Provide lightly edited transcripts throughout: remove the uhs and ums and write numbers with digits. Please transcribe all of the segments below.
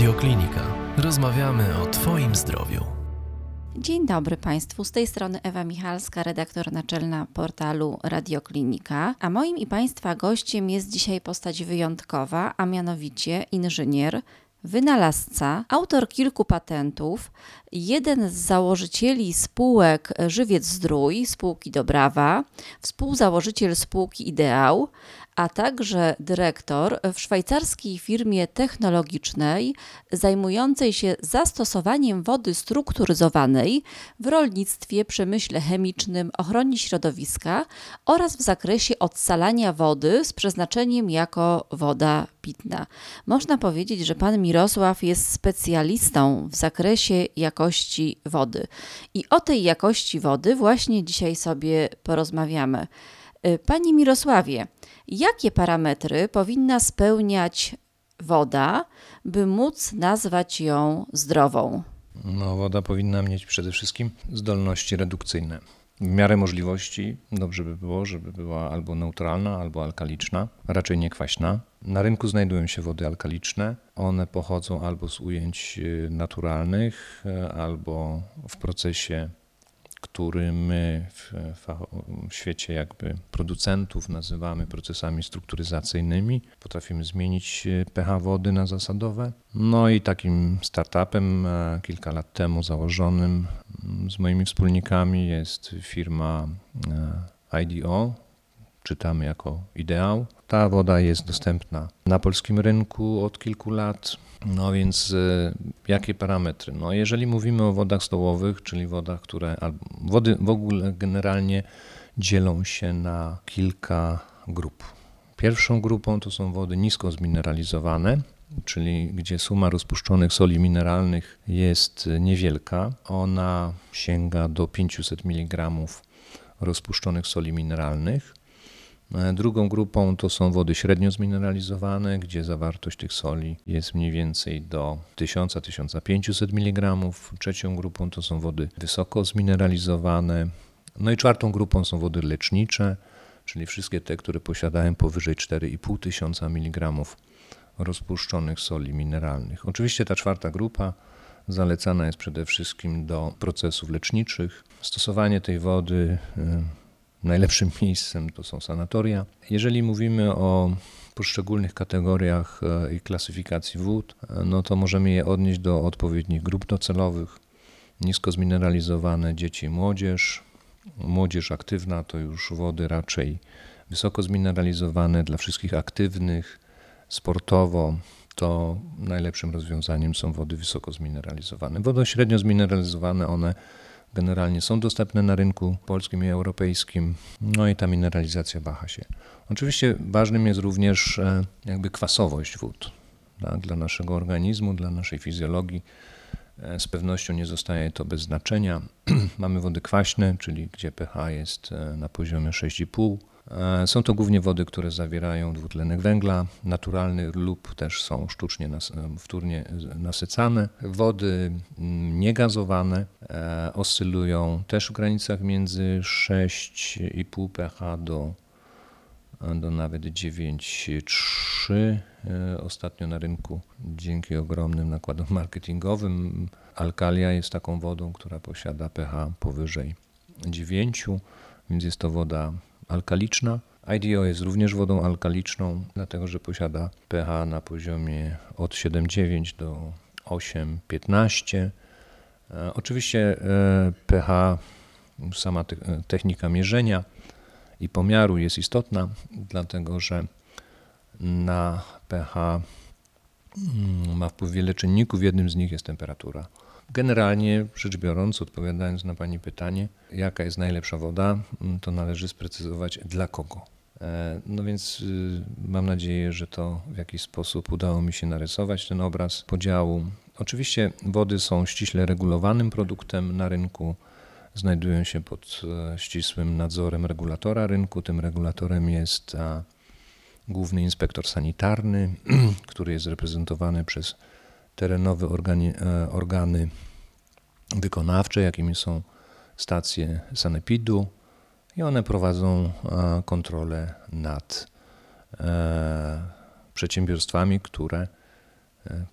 Radioklinika. Rozmawiamy o Twoim zdrowiu. Dzień dobry Państwu, z tej strony Ewa Michalska, redaktor naczelna portalu Radioklinika, a moim i Państwa gościem jest dzisiaj postać wyjątkowa, a mianowicie inżynier, wynalazca, autor kilku patentów, jeden z założycieli spółek Żywiec Zdrój, spółki Dobrawa, współzałożyciel spółki Ideał, a także dyrektor w szwajcarskiej firmie technologicznej zajmującej się zastosowaniem wody strukturyzowanej w rolnictwie, przemyśle chemicznym, ochronie środowiska oraz w zakresie odsalania wody z przeznaczeniem jako woda pitna. Można powiedzieć, że pan Mirosław jest specjalistą w zakresie jakości wody. I o tej jakości wody właśnie dzisiaj sobie porozmawiamy. Panie Mirosławie, jakie parametry powinna spełniać woda, by móc nazwać ją zdrową? Woda powinna mieć przede wszystkim zdolności redukcyjne. W miarę możliwości dobrze by było, żeby była albo neutralna, albo alkaliczna, raczej nie kwaśna. Na rynku znajdują się wody alkaliczne. One pochodzą albo z ujęć naturalnych, albo w procesie, który my w świecie jakby producentów nazywamy procesami strukturyzacyjnymi. Potrafimy zmienić pH wody na zasadowe. I takim startupem kilka lat temu założonym z moimi wspólnikami jest firma IDO, czytamy jako Ideał. Ta woda jest dostępna na polskim rynku od kilku lat. Więc jakie parametry? Jeżeli mówimy o wodach stołowych, czyli wodach, które wody w ogóle generalnie dzielą się na kilka grup. Pierwszą grupą to są wody nisko zmineralizowane, czyli gdzie suma rozpuszczonych soli mineralnych jest niewielka. Ona sięga do 500 mg rozpuszczonych soli mineralnych. Drugą grupą to są wody średnio zmineralizowane, gdzie zawartość tych soli jest mniej więcej do 1000-1500 mg. Trzecią grupą to są wody wysoko zmineralizowane. I czwartą grupą są wody lecznicze, czyli wszystkie te, które posiadają powyżej 4500 mg rozpuszczonych soli mineralnych. Oczywiście ta czwarta grupa zalecana jest przede wszystkim do procesów leczniczych. Stosowanie tej wody najlepszym miejscem to są sanatoria. Jeżeli mówimy o poszczególnych kategoriach i klasyfikacji wód, to możemy je odnieść do odpowiednich grup docelowych. Nisko zmineralizowane dzieci i młodzież. Młodzież aktywna to już wody raczej wysoko zmineralizowane. Dla wszystkich aktywnych sportowo to najlepszym rozwiązaniem są wody wysoko zmineralizowane. Wody średnio zmineralizowane one generalnie są dostępne na rynku polskim i europejskim, i ta mineralizacja waha się. Oczywiście ważnym jest również jakby kwasowość wód. Tak? Dla naszego organizmu, dla naszej fizjologii z pewnością nie zostaje to bez znaczenia. Mamy wody kwaśne, czyli gdzie pH jest na poziomie 6,5. Są to głównie wody, które zawierają dwutlenek węgla, naturalny lub też są sztucznie wtórnie nasycane. Wody niegazowane oscylują też w granicach między 6,5 pH do nawet 9,3. Ostatnio na rynku dzięki ogromnym nakładom marketingowym alkalia jest taką wodą, która posiada pH powyżej 9, więc jest to woda alkaliczna. IDO jest również wodą alkaliczną, dlatego że posiada pH na poziomie od 7,9 do 8,15. Oczywiście pH, sama technika mierzenia i pomiaru jest istotna, dlatego że na pH ma wpływ wiele czynników, jednym z nich jest temperatura. Generalnie rzecz biorąc, odpowiadając na Pani pytanie, jaka jest najlepsza woda, to należy sprecyzować dla kogo. Więc mam nadzieję, że to w jakiś sposób udało mi się narysować ten obraz podziału. Oczywiście wody są ściśle regulowanym produktem na rynku, znajdują się pod ścisłym nadzorem regulatora rynku. Tym regulatorem jest Główny Inspektor Sanitarny, który jest reprezentowany przez terenowe organy wykonawcze, jakimi są stacje sanepidu, i one prowadzą kontrolę nad przedsiębiorstwami, które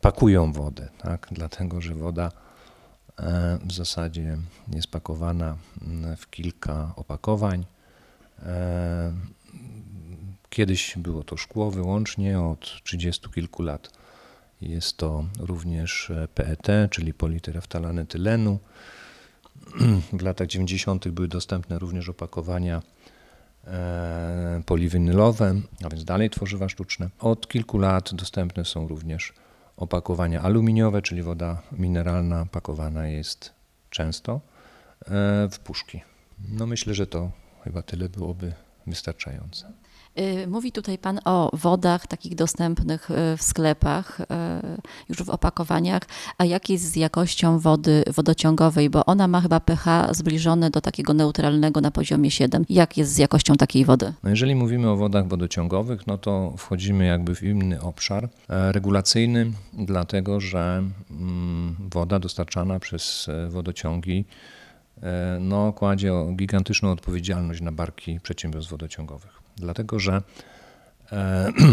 pakują wodę, tak? Dlatego że woda w zasadzie jest pakowana w kilka opakowań. Kiedyś było to szkło wyłącznie, od 30 kilku lat jest to również PET, czyli polityreftalan etylenu. W latach 90. były dostępne również opakowania poliwinylowe, a więc dalej tworzywa sztuczne. Od kilku lat dostępne są również opakowania aluminiowe, czyli woda mineralna pakowana jest często w puszki. No myślę, że to chyba tyle byłoby wystarczające. Mówi tutaj Pan o wodach takich dostępnych w sklepach, już w opakowaniach, a jak jest z jakością wody wodociągowej, bo ona ma chyba pH zbliżone do takiego neutralnego na poziomie 7. Jak jest z jakością takiej wody? No jeżeli mówimy o wodach wodociągowych, no to wchodzimy jakby w inny obszar regulacyjny, dlatego że woda dostarczana przez wodociągi no, kładzie gigantyczną odpowiedzialność na barki przedsiębiorstw wodociągowych. Dlatego że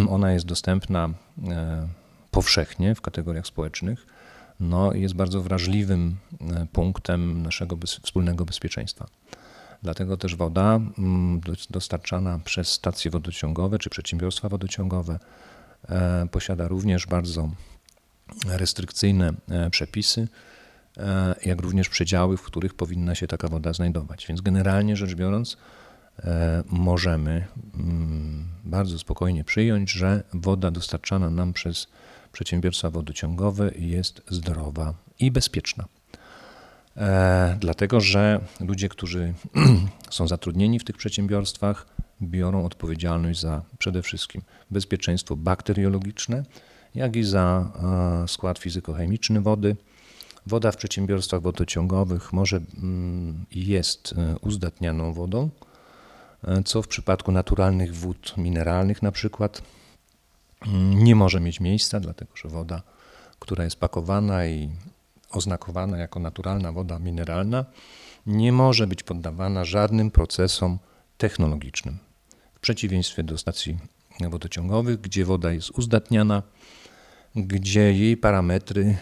ona jest dostępna powszechnie w kategoriach społecznych, no i jest bardzo wrażliwym punktem naszego wspólnego bezpieczeństwa. Dlatego też woda dostarczana przez stacje wodociągowe czy przedsiębiorstwa wodociągowe posiada również bardzo restrykcyjne przepisy, jak również przedziały, w których powinna się taka woda znajdować. Więc generalnie rzecz biorąc, możemy bardzo spokojnie przyjąć, że woda dostarczana nam przez przedsiębiorstwa wodociągowe jest zdrowa i bezpieczna. Dlatego, że ludzie, którzy są zatrudnieni w tych przedsiębiorstwach, biorą odpowiedzialność za przede wszystkim bezpieczeństwo bakteriologiczne, jak i za skład fizykochemiczny wody. Woda w przedsiębiorstwach wodociągowych może i jest uzdatnianą wodą, co w przypadku naturalnych wód mineralnych na przykład nie może mieć miejsca, dlatego że woda, która jest pakowana i oznakowana jako naturalna woda mineralna, nie może być poddawana żadnym procesom technologicznym. W przeciwieństwie do stacji wodociągowych, gdzie woda jest uzdatniana, gdzie jej parametry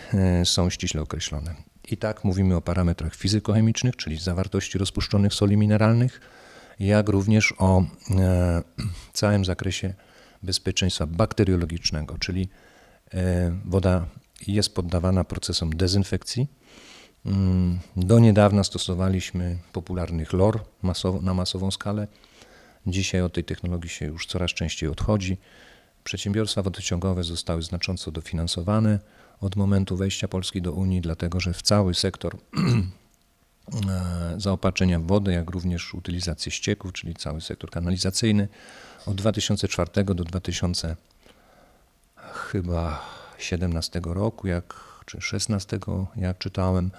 są ściśle określone. I tak mówimy o parametrach fizykochemicznych, czyli zawartości rozpuszczonych soli mineralnych, jak również o całym zakresie bezpieczeństwa bakteriologicznego, czyli woda jest poddawana procesom dezynfekcji. Do niedawna stosowaliśmy popularnych LOR na masową skalę. Dzisiaj od tej technologii się już coraz częściej odchodzi. Przedsiębiorstwa wodociągowe zostały znacząco dofinansowane od momentu wejścia Polski do Unii, dlatego że w cały sektor zaopatrzenia w wodę, jak również utylizację ścieków, czyli cały sektor kanalizacyjny od 2004 do 2017 roku, czy 2016, jak czytałem,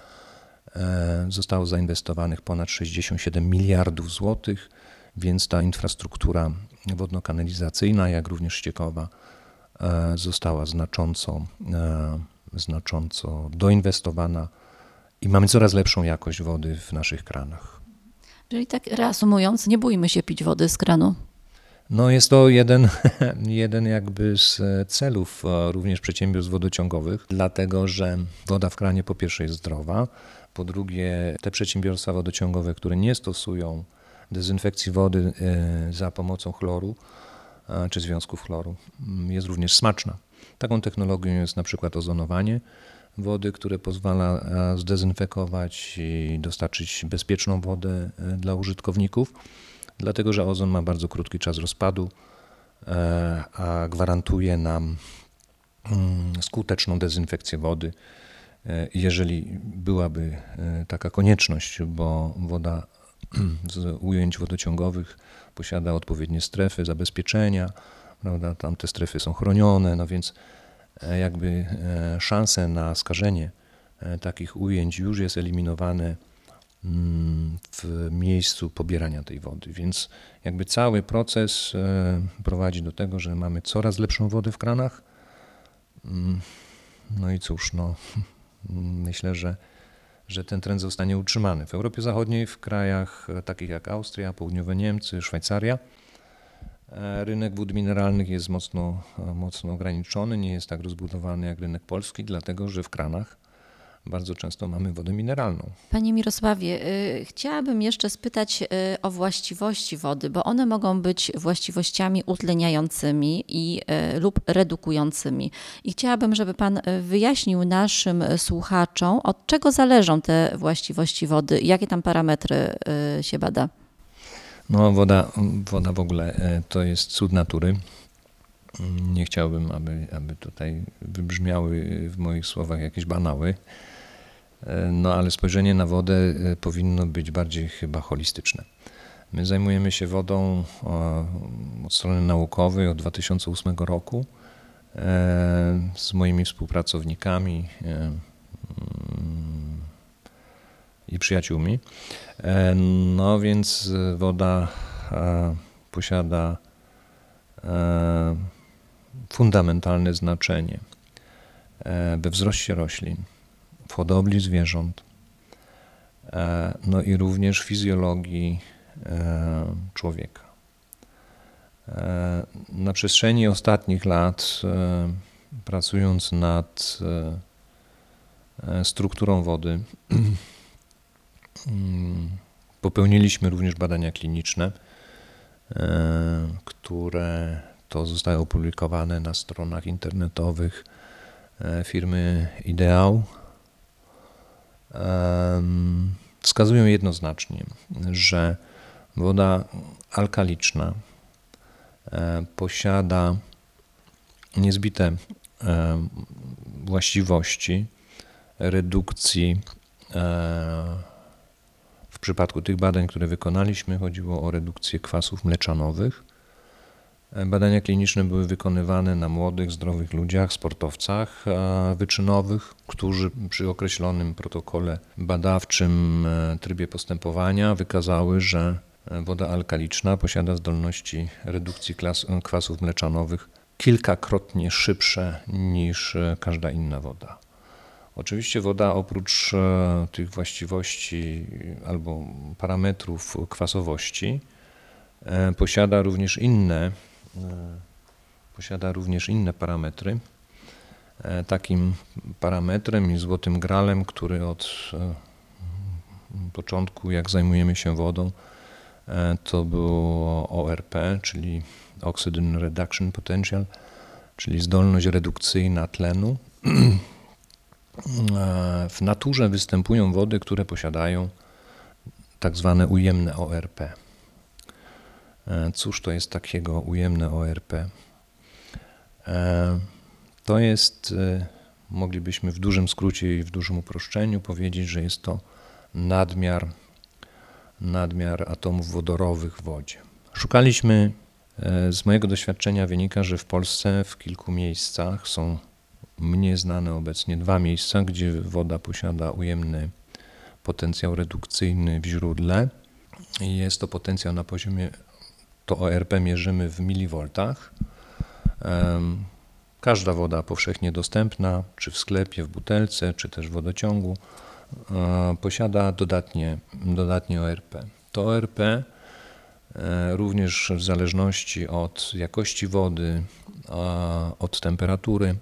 zostało zainwestowanych ponad 67 miliardów złotych, więc ta infrastruktura wodno-kanalizacyjna, jak również ściekowa została znacząco doinwestowana i mamy coraz lepszą jakość wody w naszych kranach. Czyli tak reasumując, nie bójmy się pić wody z kranu. No jest to jeden jakby z celów również przedsiębiorstw wodociągowych, dlatego że woda w kranie po pierwsze jest zdrowa, po drugie te przedsiębiorstwa wodociągowe, które nie stosują dezynfekcji wody za pomocą chloru czy związków chloru jest również smaczna. Taką technologią jest na przykład ozonowanie wody, które pozwala zdezynfekować i dostarczyć bezpieczną wodę dla użytkowników, dlatego że ozon ma bardzo krótki czas rozpadu, a gwarantuje nam skuteczną dezynfekcję wody, jeżeli byłaby taka konieczność, bo woda z ujęć wodociągowych posiada odpowiednie strefy zabezpieczenia, prawda? Tam te strefy są chronione, no więc jakby szanse na skażenie takich ujęć już jest eliminowane w miejscu pobierania tej wody, więc jakby cały proces prowadzi do tego, że mamy coraz lepszą wodę w kranach. No i cóż, no myślę, że ten trend zostanie utrzymany. W Europie Zachodniej, w krajach takich jak Austria, południowe Niemcy, Szwajcaria Rynek wód mineralnych jest mocno ograniczony, nie jest tak rozbudowany jak rynek polski, dlatego że w kranach bardzo często mamy wodę mineralną. Panie Mirosławie, chciałabym jeszcze spytać o właściwości wody, bo one mogą być właściwościami utleniającymi lub redukującymi. I chciałabym, żeby Pan wyjaśnił naszym słuchaczom, od czego zależą te właściwości wody i jakie tam parametry się bada. No, woda w ogóle to jest cud natury. Nie chciałbym, aby tutaj wybrzmiały w moich słowach jakieś banały, no ale spojrzenie na wodę powinno być bardziej chyba holistyczne. My zajmujemy się wodą od strony naukowej od 2008 roku z moimi współpracownikami i przyjaciółmi. No więc woda posiada fundamentalne znaczenie we wzroście roślin, w hodowli zwierząt, no i również fizjologii człowieka. Na przestrzeni ostatnich lat, pracując nad strukturą wody, popełniliśmy również badania kliniczne, które to zostały opublikowane na stronach internetowych firmy Ideał. Wskazują jednoznacznie, że woda alkaliczna posiada niezbite właściwości redukcji. W przypadku tych badań, które wykonaliśmy, chodziło o redukcję kwasów mleczanowych. Badania kliniczne były wykonywane na młodych, zdrowych ludziach, sportowcach wyczynowych, którzy przy określonym protokole badawczym, trybie postępowania wykazały, że woda alkaliczna posiada zdolności redukcji kwasów mleczanowych kilkakrotnie szybsze niż każda inna woda. Oczywiście woda oprócz tych właściwości albo parametrów kwasowości posiada również inne parametry. Takim parametrem i złotym gralem, który od początku, jak zajmujemy się wodą, to było ORP, czyli Oxygen Reduction Potential, czyli zdolność redukcyjna tlenu. W naturze występują wody, które posiadają tak zwane ujemne ORP. Cóż to jest takiego ujemne ORP? To jest, moglibyśmy w dużym skrócie i w dużym uproszczeniu powiedzieć, że jest to nadmiar atomów wodorowych w wodzie. Szukaliśmy, z mojego doświadczenia wynika, że w Polsce w kilku miejscach są mnie znane obecnie dwa miejsca, gdzie woda posiada ujemny potencjał redukcyjny w źródle. Jest to potencjał na poziomie, to ORP mierzymy w milivoltach. Każda woda powszechnie dostępna, czy w sklepie, w butelce, czy też w wodociągu, posiada dodatnie ORP. To ORP również w zależności od jakości wody, od temperatury,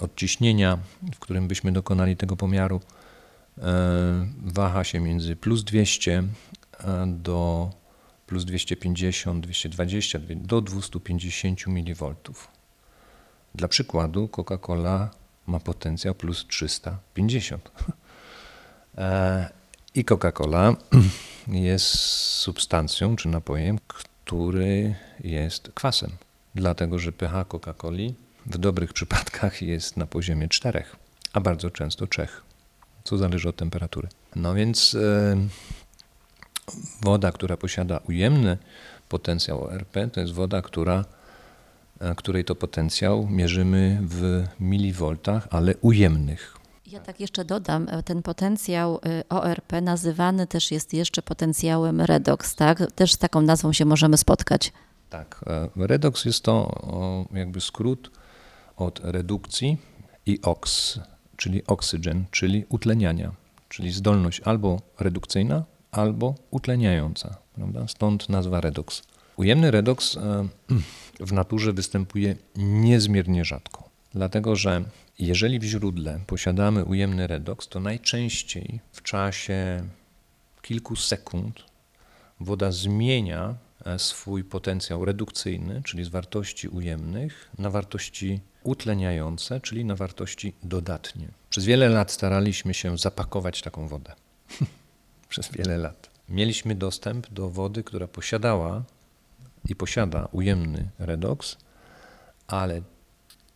od ciśnienia, w którym byśmy dokonali tego pomiaru, waha się między plus 200 do plus 250, 220 do 250 mV. Dla przykładu Coca-Cola ma potencjał plus 350. I Coca-Cola jest substancją czy napojem, który jest kwasem, dlatego że pH Coca-Coli w dobrych przypadkach jest na poziomie 4, a bardzo często 3, co zależy od temperatury. No więc woda, która posiada ujemny potencjał ORP, to jest woda, której to potencjał mierzymy w milivoltach, ale ujemnych. Ja tak jeszcze dodam, ten potencjał ORP nazywany też jest jeszcze potencjałem redox, tak? Też z taką nazwą się możemy spotkać. Tak, redox jest to jakby skrót od redukcji i ox, czyli oksygen, czyli utleniania, czyli zdolność albo redukcyjna, albo utleniająca, prawda? Stąd nazwa redox. Ujemny redoks w naturze występuje niezmiernie rzadko, dlatego że jeżeli w źródle posiadamy ujemny redoks, to najczęściej w czasie kilku sekund woda zmienia swój potencjał redukcyjny, czyli z wartości ujemnych, na wartości utleniające, czyli na wartości dodatnie. Przez wiele lat staraliśmy się zapakować taką wodę. Przez wiele lat. Mieliśmy dostęp do wody, która posiadała i posiada ujemny redoks, ale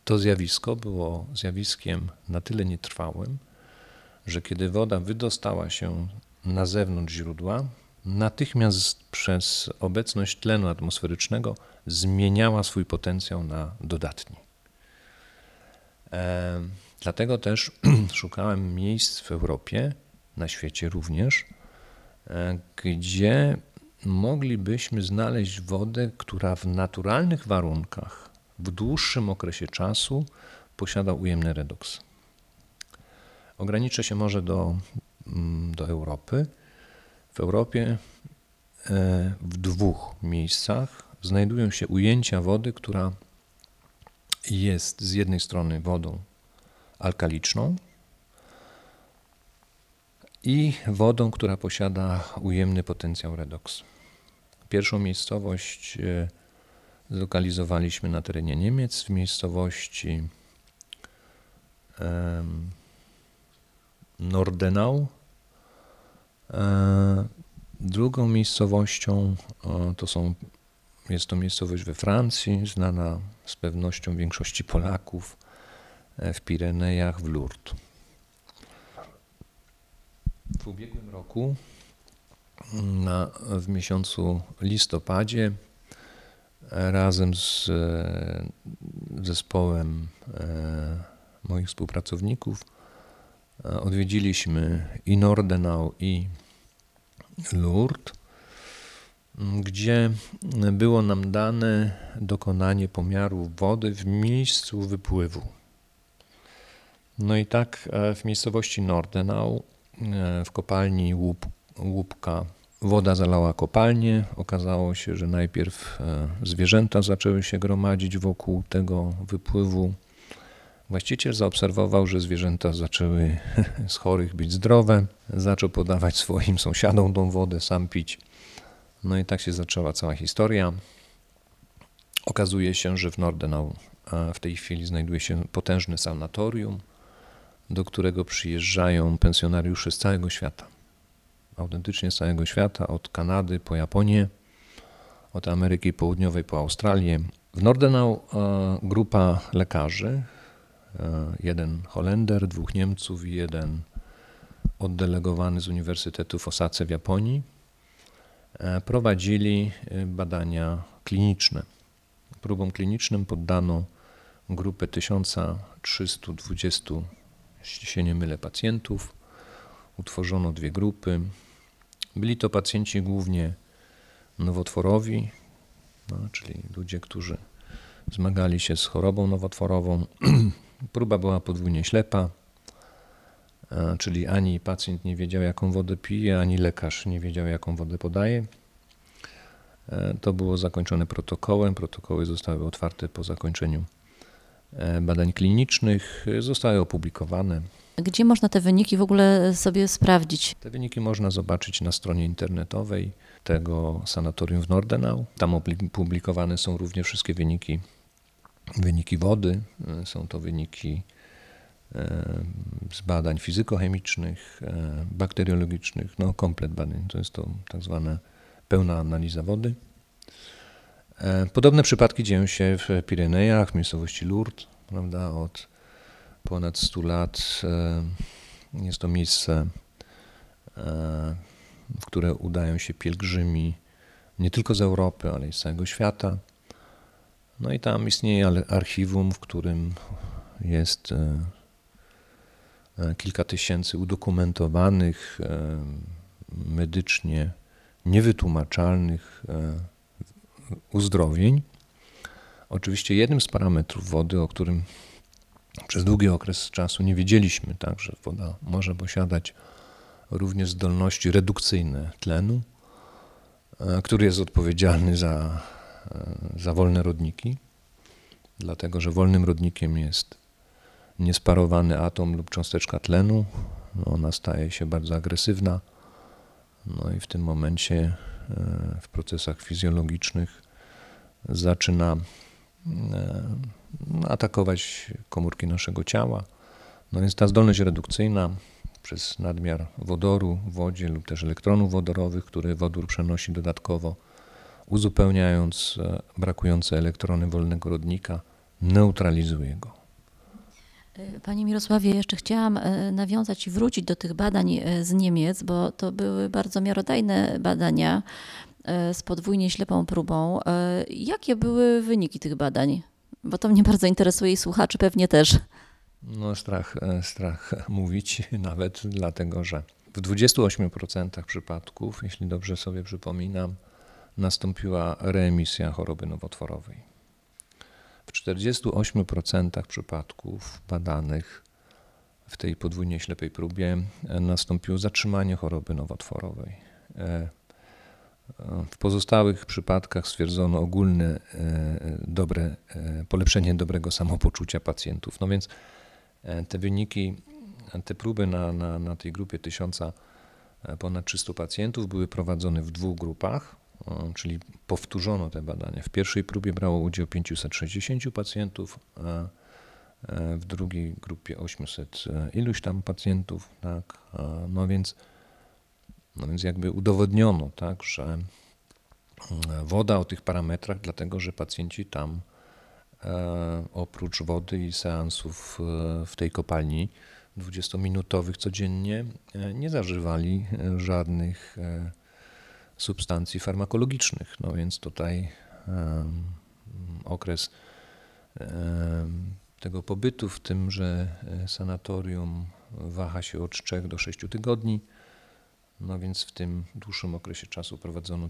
to zjawisko było zjawiskiem na tyle nietrwałym, że kiedy woda wydostała się na zewnątrz źródła, natychmiast przez obecność tlenu atmosferycznego zmieniała swój potencjał na dodatni. Dlatego też szukałem miejsc w Europie, na świecie również, gdzie moglibyśmy znaleźć wodę, która w naturalnych warunkach w dłuższym okresie czasu posiada ujemny redoks. Ograniczę się może do Europy. W Europie w dwóch miejscach znajdują się ujęcia wody, która jest z jednej strony wodą alkaliczną i wodą, która posiada ujemny potencjał redoks. Pierwszą miejscowość zlokalizowaliśmy na terenie Niemiec, w miejscowości Nordenau. Drugą miejscowością jest to miejscowość we Francji, znana z pewnością większości Polaków, w Pirenejach, w Lourdes. W ubiegłym roku w miesiącu listopadzie razem z zespołem moich współpracowników odwiedziliśmy i Nordenau, i Lourdes, gdzie było nam dane dokonanie pomiaru wody w miejscu wypływu. No i tak w miejscowości Nordenau w kopalni Łupka woda zalała kopalnię. Okazało się, że najpierw zwierzęta zaczęły się gromadzić wokół tego wypływu. Właściciel zaobserwował, że zwierzęta zaczęły z chorych być zdrowe, zaczął podawać swoim sąsiadom tą wodę, sam pić. No i tak się zaczęła cała historia. Okazuje się, że w Nordenau w tej chwili znajduje się potężne sanatorium, do którego przyjeżdżają pensjonariusze z całego świata. Autentycznie z całego świata, od Kanady po Japonię, od Ameryki Południowej po Australię. W Nordenau grupa lekarzy, jeden Holender, dwóch Niemców i jeden oddelegowany z Uniwersytetu w Osace w Japonii, prowadzili badania kliniczne. Próbom klinicznym poddano grupę 1320, jeśli się nie mylę, pacjentów. Utworzono dwie grupy. Byli to pacjenci głównie nowotworowi, czyli ludzie, którzy zmagali się z chorobą nowotworową. Próba była podwójnie ślepa, czyli ani pacjent nie wiedział, jaką wodę pije, ani lekarz nie wiedział, jaką wodę podaje. To było zakończone protokołem. Protokoły zostały otwarte po zakończeniu badań klinicznych, zostały opublikowane. Gdzie można te wyniki w ogóle sobie sprawdzić? Te wyniki można zobaczyć na stronie internetowej tego sanatorium w Nordenau. Tam opublikowane są również wszystkie wyniki wody. Są to wyniki z badań fizykochemicznych, bakteriologicznych, komplet badań. To jest to tak zwana pełna analiza wody. Podobne przypadki dzieją się w Pirenejach, w miejscowości Lourdes, prawda, od ponad 100 lat jest to miejsce, w które udają się pielgrzymi nie tylko z Europy, ale i z całego świata. No i tam istnieje archiwum, w którym jest kilka tysięcy udokumentowanych, medycznie niewytłumaczalnych uzdrowień. Oczywiście jednym z parametrów wody, o którym przez długi okres czasu nie wiedzieliśmy, że woda może posiadać również zdolności redukcyjne tlenu, który jest odpowiedzialny za za wolne rodniki, dlatego że wolnym rodnikiem jest niesparowany atom lub cząsteczka tlenu. Ona staje się bardzo agresywna, no i w tym momencie w procesach fizjologicznych zaczyna atakować komórki naszego ciała. No więc ta zdolność redukcyjna przez nadmiar wodoru w wodzie lub też elektronów wodorowych, które wodór przenosi dodatkowo, uzupełniając brakujące elektrony wolnego rodnika, neutralizuje go. Panie Mirosławie, jeszcze chciałam nawiązać i wrócić do tych badań z Niemiec, bo to były bardzo miarodajne badania z podwójnie ślepą próbą. Jakie były wyniki tych badań? Bo to mnie bardzo interesuje i słuchaczy pewnie też. No strach mówić nawet, dlatego że w 28% przypadków, jeśli dobrze sobie przypominam, nastąpiła reemisja choroby nowotworowej. W 48% przypadków badanych w tej podwójnie ślepej próbie nastąpiło zatrzymanie choroby nowotworowej. W pozostałych przypadkach stwierdzono ogólne polepszenie dobrego samopoczucia pacjentów. No więc te wyniki, te próby na tej grupie ponad 300 pacjentów były prowadzone w dwóch grupach, czyli powtórzono te badania. W pierwszej próbie brało udział 560 pacjentów, a w drugiej grupie 800 iluś tam pacjentów. Tak? No więc jakby udowodniono, tak, że woda o tych parametrach, dlatego że pacjenci tam oprócz wody i seansów w tej kopalni 20-minutowych codziennie nie zażywali żadnych substancji farmakologicznych. No więc tutaj okres tego pobytu w tymże sanatorium waha się od 3 do 6 tygodni. No więc w tym dłuższym okresie czasu prowadzono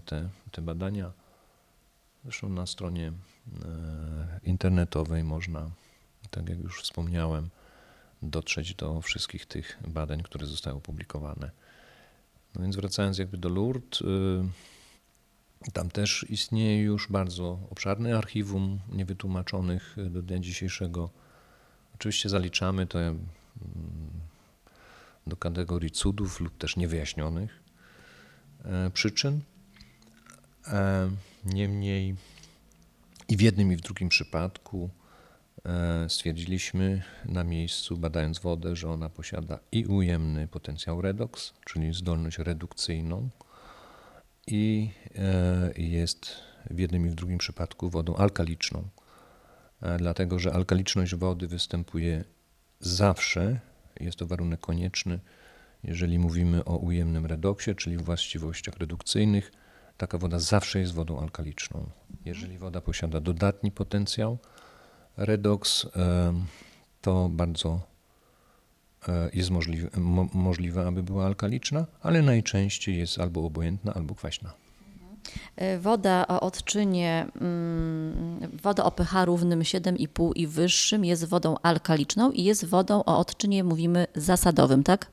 te badania. Zresztą na stronie internetowej można, tak jak już wspomniałem, dotrzeć do wszystkich tych badań, które zostały opublikowane. No więc wracając jakby do Lourdes, tam też istnieje już bardzo obszarne archiwum niewytłumaczonych do dnia dzisiejszego. Oczywiście zaliczamy to do kategorii cudów lub też niewyjaśnionych przyczyn. Niemniej i w jednym i w drugim przypadku stwierdziliśmy na miejscu, badając wodę, że ona posiada i ujemny potencjał redoks, czyli zdolność redukcyjną, i jest w jednym i w drugim przypadku wodą alkaliczną, dlatego że alkaliczność wody występuje zawsze, jest to warunek konieczny, jeżeli mówimy o ujemnym redoksie, czyli właściwościach redukcyjnych. Taka woda zawsze jest wodą alkaliczną. Jeżeli woda posiada dodatni potencjał redoks, to bardzo jest możliwe, aby była alkaliczna, ale najczęściej jest albo obojętna, albo kwaśna. Woda o odczynie, woda o pH równym 7,5 i wyższym jest wodą alkaliczną i jest wodą o odczynie, mówimy, zasadowym, tak?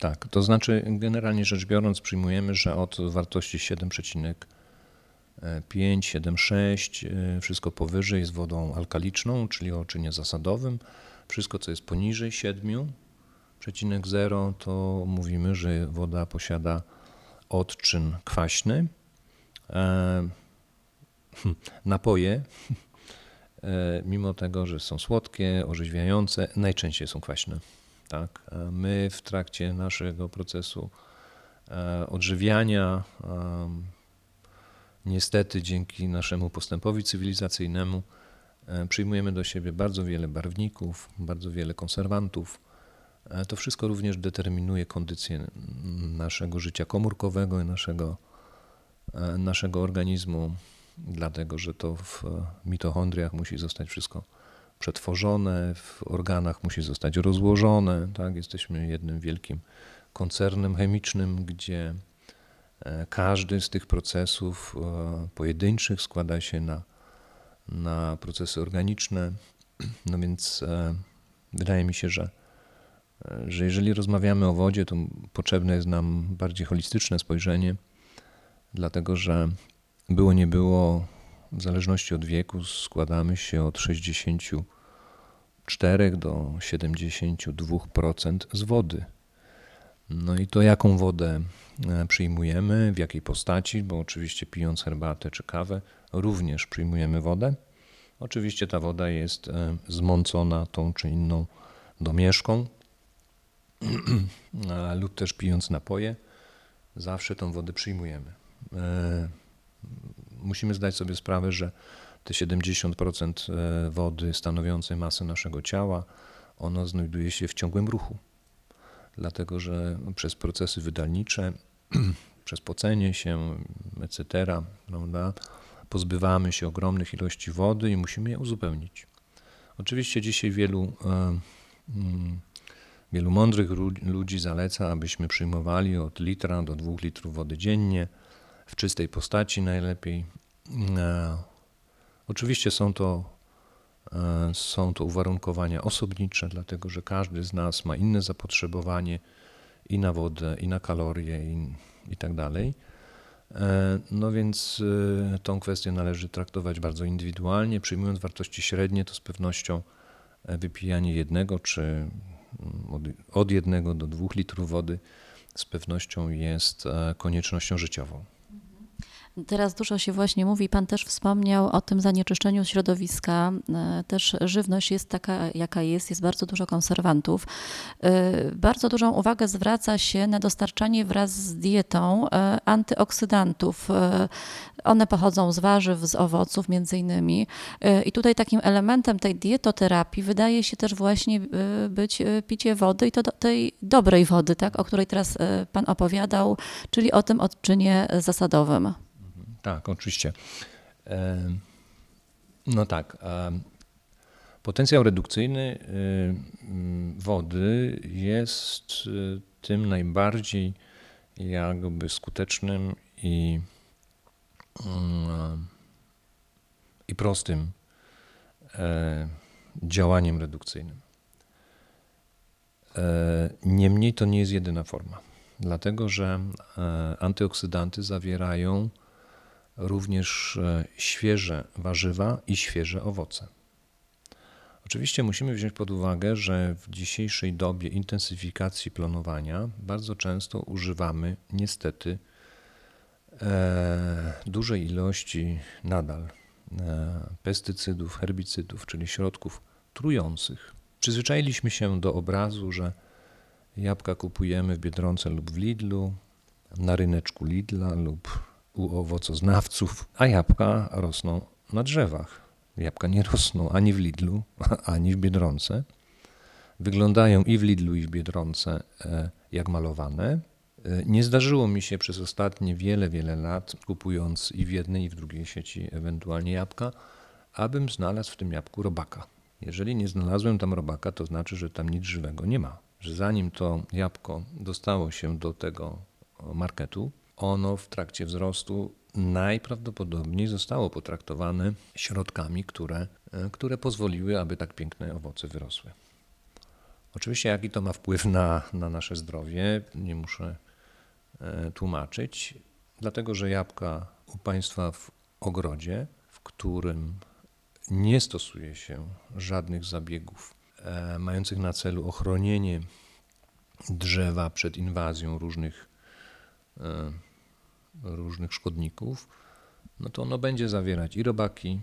Tak, to znaczy generalnie rzecz biorąc przyjmujemy, że od wartości 7,5, 7,6 wszystko powyżej jest wodą alkaliczną, czyli o odczynie zasadowym. Wszystko co jest poniżej 7,0 to mówimy, że woda posiada odczyn kwaśny. Napoje, mimo tego, że są słodkie, orzeźwiające, najczęściej są kwaśne. Tak? My w trakcie naszego procesu odżywiania, niestety dzięki naszemu postępowi cywilizacyjnemu, przyjmujemy do siebie bardzo wiele barwników, bardzo wiele konserwantów. To wszystko również determinuje kondycję naszego życia komórkowego i naszego organizmu, dlatego że to w mitochondriach musi zostać wszystko przetworzone, w organach musi zostać rozłożone. Tak? Jesteśmy jednym wielkim koncernem chemicznym, gdzie każdy z tych procesów pojedynczych składa się na procesy organiczne. No więc wydaje mi się, że jeżeli rozmawiamy o wodzie, to potrzebne jest nam bardziej holistyczne spojrzenie, dlatego że było nie było, w zależności od wieku składamy się od 64 do 72% z wody. No i to jaką wodę przyjmujemy, w jakiej postaci, bo oczywiście pijąc herbatę czy kawę również przyjmujemy wodę. Oczywiście ta woda jest zmącona tą czy inną domieszką lub też pijąc napoje, zawsze tą wodę przyjmujemy. Musimy zdać sobie sprawę, że te 70% wody stanowiącej masę naszego ciała, ono znajduje się w ciągłym ruchu. Dlatego, że przez procesy wydalnicze, przez pocenie się, etc., prawda, pozbywamy się ogromnych ilości wody i musimy je uzupełnić. Oczywiście dzisiaj wielu mądrych ludzi zaleca, abyśmy przyjmowali od 1 litra do 2 litrów wody dziennie, w czystej postaci najlepiej. Oczywiście są to uwarunkowania osobnicze, dlatego że każdy z nas ma inne zapotrzebowanie i na wodę, i na kalorie, i tak dalej. No więc tą kwestię należy traktować bardzo indywidualnie. Przyjmując wartości średnie, to z pewnością wypijanie jednego czy od 1 do 2 litrów wody z pewnością jest koniecznością życiową. Teraz dużo się właśnie mówi, Pan też wspomniał o tym zanieczyszczeniu środowiska. Też żywność jest taka, jaka jest bardzo dużo konserwantów. Bardzo dużą uwagę zwraca się na dostarczanie wraz z dietą antyoksydantów. One pochodzą z warzyw, z owoców między innymi. I tutaj takim elementem tej dietoterapii wydaje się też właśnie być picie wody i to tej dobrej wody, tak, o której teraz Pan opowiadał, czyli o tym odczynie zasadowym. Tak, oczywiście. No tak, potencjał redukcyjny wody jest tym najbardziej jakby skutecznym i prostym działaniem redukcyjnym. Niemniej to nie jest jedyna forma, dlatego że antyoksydanty zawierają również świeże warzywa i świeże owoce. Oczywiście musimy wziąć pod uwagę, że w dzisiejszej dobie intensyfikacji planowania bardzo często używamy niestety dużej ilości nadal pestycydów, herbicydów, czyli środków trujących. Przyzwyczailiśmy się do obrazu, że jabłka kupujemy w Biedronce lub w Lidlu, na ryneczku Lidla lub u owocoznawców, a jabłka rosną na drzewach. Jabłka nie rosną ani w Lidlu, ani w Biedronce. Wyglądają i w Lidlu, i w Biedronce jak malowane. Nie zdarzyło mi się przez ostatnie wiele lat, kupując i w jednej, i w drugiej sieci ewentualnie jabłka, abym znalazł w tym jabłku robaka. Jeżeli nie znalazłem tam robaka, to znaczy, że tam nic żywego nie ma. Że zanim to jabłko dostało się do tego marketu, ono w trakcie wzrostu najprawdopodobniej zostało potraktowane środkami, które pozwoliły, aby tak piękne owoce wyrosły. Oczywiście jaki to ma wpływ na nasze zdrowie, nie muszę tłumaczyć, dlatego że jabłka u Państwa w ogrodzie, w którym nie stosuje się żadnych zabiegów mających na celu ochronienie drzewa przed inwazją różnych szkodników, no to ono będzie zawierać i robaki,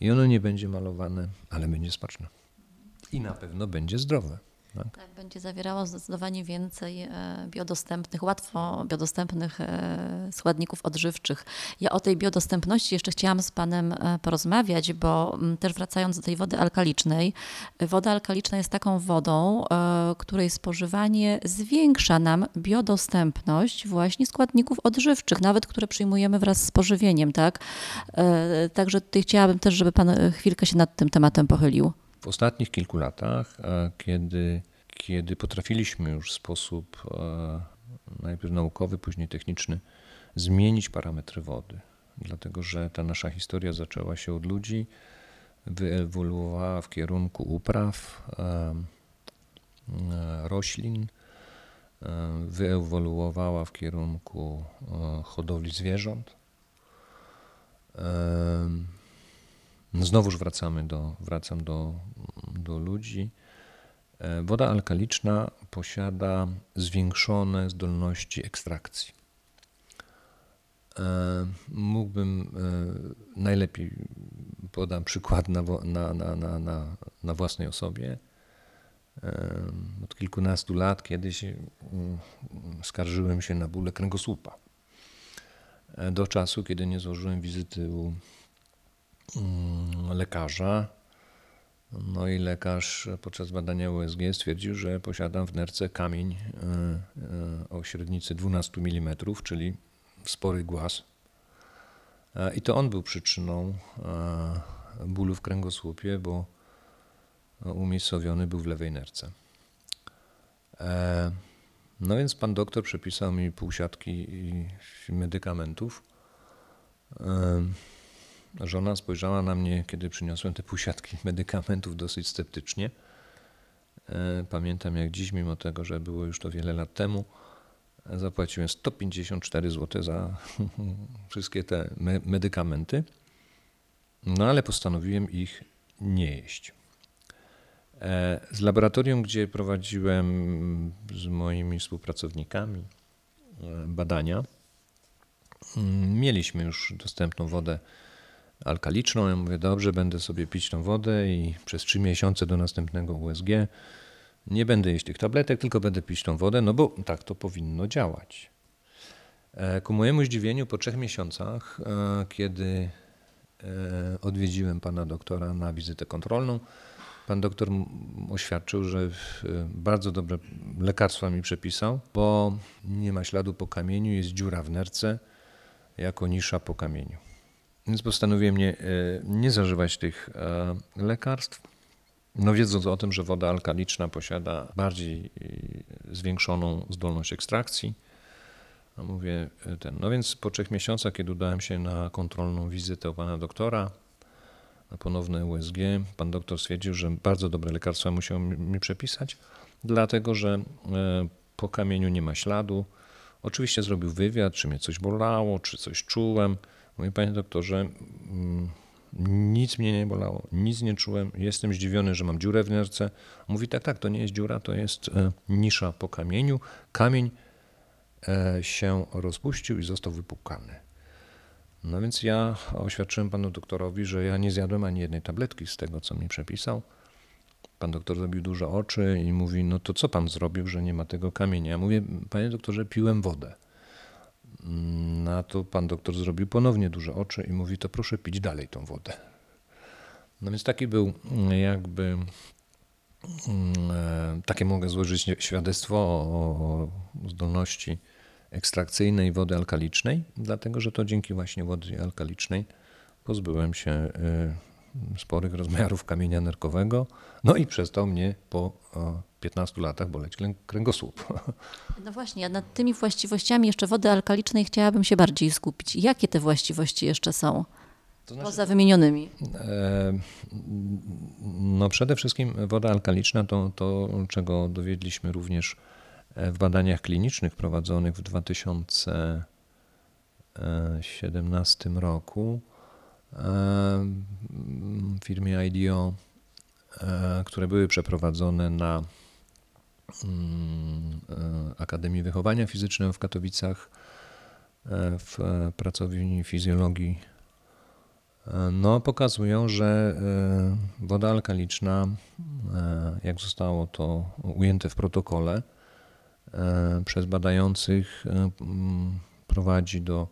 i ono nie będzie malowane, ale będzie smaczne. I na pewno będzie zdrowe. Tak? Tak, będzie zawierało zdecydowanie więcej łatwo biodostępnych składników odżywczych. Ja o tej biodostępności jeszcze chciałam z Panem porozmawiać, bo też wracając do tej wody alkalicznej, woda alkaliczna jest taką wodą, której spożywanie zwiększa nam biodostępność właśnie składników odżywczych, nawet które przyjmujemy wraz z pożywieniem, tak? Także tutaj chciałabym też, żeby Pan chwilkę się nad tym tematem pochylił. W ostatnich kilku latach, kiedy potrafiliśmy już w sposób najpierw naukowy, później techniczny zmienić parametry wody, dlatego że ta nasza historia zaczęła się od ludzi, wyewoluowała w kierunku upraw, roślin, wyewoluowała w kierunku hodowli zwierząt. Znowuż wracam do ludzi. Woda alkaliczna posiada zwiększone zdolności ekstrakcji. Mógłbym, najlepiej podam przykład na własnej osobie. Od kilkunastu lat kiedyś skarżyłem się na bóle kręgosłupa. Do czasu, kiedy nie złożyłem wizyty u lekarza. No i lekarz podczas badania USG stwierdził, że posiadam w nerce kamień o średnicy 12 mm, czyli spory głaz. I to on był przyczyną bólu w kręgosłupie, bo umiejscowiony był w lewej nerce. No więc pan doktor przepisał mi pół siatki medykamentów. Żona spojrzała na mnie, kiedy przyniosłem te pół siatki medykamentów, dosyć sceptycznie. Pamiętam jak dziś, mimo tego, że było już to wiele lat temu, zapłaciłem 154 zł za wszystkie te medykamenty, no ale postanowiłem ich nie jeść. Z laboratorium, gdzie prowadziłem z moimi współpracownikami badania, mieliśmy już dostępną wodę alkaliczną. Ja mówię, dobrze, będę sobie pić tą wodę i przez 3 miesiące do następnego USG nie będę jeść tych tabletek, tylko będę pić tą wodę, no bo tak to powinno działać. Ku mojemu zdziwieniu po 3 miesiącach, kiedy odwiedziłem pana doktora na wizytę kontrolną, pan doktor oświadczył, że bardzo dobre lekarstwa mi przepisał, bo nie ma śladu po kamieniu, jest dziura w nerce jako nisza po kamieniu. Więc postanowiłem nie zażywać tych lekarstw, no wiedząc o tym, że woda alkaliczna posiada bardziej zwiększoną zdolność ekstrakcji. Mówię ten. No więc po 3 miesiącach, kiedy udałem się na kontrolną wizytę u pana doktora, na ponowne USG, pan doktor stwierdził, że bardzo dobre lekarstwa musiał mi przepisać, dlatego że po kamieniu nie ma śladu. Oczywiście zrobił wywiad, czy mnie coś bolało, czy coś czułem. Mówię, panie doktorze, nic mnie nie bolało, nic nie czułem, jestem zdziwiony, że mam dziurę w nerce. Mówi, tak, to nie jest dziura, to jest nisza po kamieniu. Kamień się rozpuścił i został wypłukany. No więc ja oświadczyłem panu doktorowi, że ja nie zjadłem ani jednej tabletki z tego, co mi przepisał. Pan doktor zrobił duże oczy i mówi, no to co pan zrobił, że nie ma tego kamienia? Ja mówię, panie doktorze, piłem wodę. Na to pan doktor zrobił ponownie duże oczy i mówi, to proszę pić dalej tą wodę. No więc taki był jakby, takie mogę złożyć świadectwo o zdolności ekstrakcyjnej wody alkalicznej, dlatego że to dzięki właśnie wodzie alkalicznej pozbyłem się sporych rozmiarów kamienia nerkowego, no i przestał mnie po 15 latach boleć kręgosłup. No właśnie, a nad tymi właściwościami jeszcze wody alkalicznej chciałabym się bardziej skupić. Jakie te właściwości jeszcze są, to znaczy, poza wymienionymi? No przede wszystkim woda alkaliczna to, czego dowiedliśmy również w badaniach klinicznych prowadzonych w 2017 roku w firmie IDO, które były przeprowadzone na Akademii Wychowania Fizycznego w Katowicach, w pracowni fizjologii, no pokazują, że woda alkaliczna, jak zostało to ujęte w protokole przez badających, prowadzi do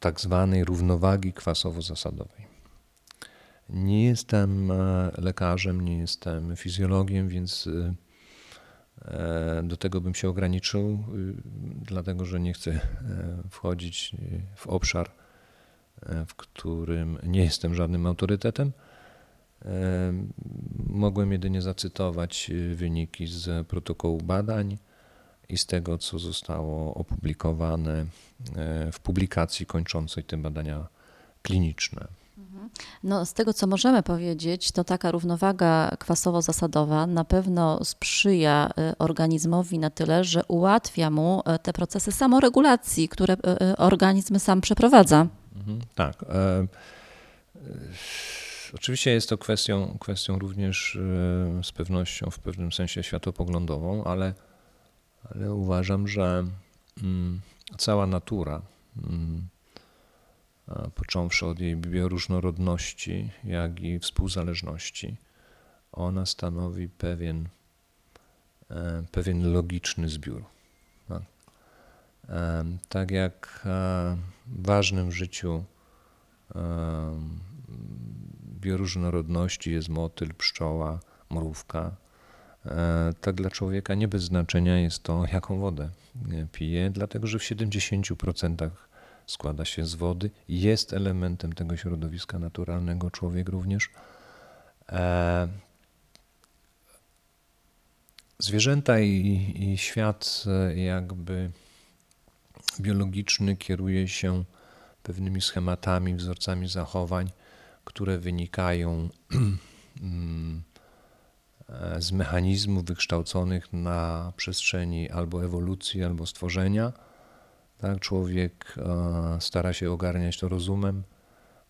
tak zwanej równowagi kwasowo-zasadowej. Nie jestem lekarzem, nie jestem fizjologiem, więc do tego bym się ograniczył, dlatego że nie chcę wchodzić w obszar, w którym nie jestem żadnym autorytetem. Mogłem jedynie zacytować wyniki z protokołu badań i z tego, co zostało opublikowane w publikacji kończącej te badania kliniczne. No, z tego, co możemy powiedzieć, to taka równowaga kwasowo-zasadowa na pewno sprzyja organizmowi na tyle, że ułatwia mu te procesy samoregulacji, które organizm sam przeprowadza. Tak. Oczywiście jest to kwestią również z pewnością w pewnym sensie światopoglądową, ale uważam, że cała natura, począwszy od jej bioróżnorodności, jak i współzależności, ona stanowi pewien logiczny zbiór. Tak jak w ważnym życiu bioróżnorodności jest motyl, pszczoła, mrówka, tak dla człowieka nie bez znaczenia jest to, jaką wodę pije, dlatego że w 70% składa się z wody, jest elementem tego środowiska naturalnego, człowiek również. Zwierzęta i świat jakby biologiczny kieruje się pewnymi schematami, wzorcami zachowań, które wynikają z mechanizmów wykształconych na przestrzeni albo ewolucji, albo stworzenia. Tak, człowiek stara się ogarniać to rozumem,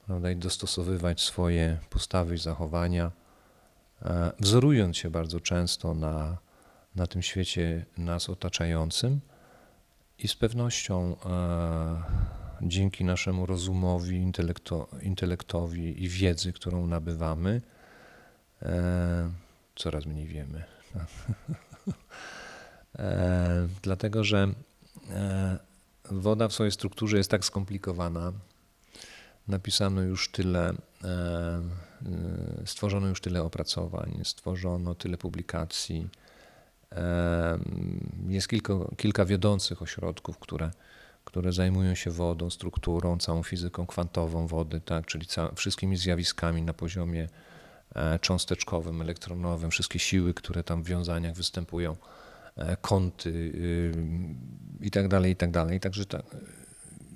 prawda, i dostosowywać swoje postawy i zachowania, wzorując się bardzo często na tym świecie nas otaczającym. I z pewnością dzięki naszemu rozumowi, intelektowi i wiedzy, którą nabywamy, coraz mniej wiemy. Dlatego, że woda w swojej strukturze jest tak skomplikowana, stworzono już tyle opracowań, stworzono tyle publikacji, jest kilka wiodących ośrodków, które zajmują się wodą, strukturą, całą fizyką kwantową wody, tak, czyli wszystkimi zjawiskami na poziomie cząsteczkowym, elektronowym, wszystkie siły, które tam w wiązaniach występują, kąty i tak dalej, i tak dalej. Także ta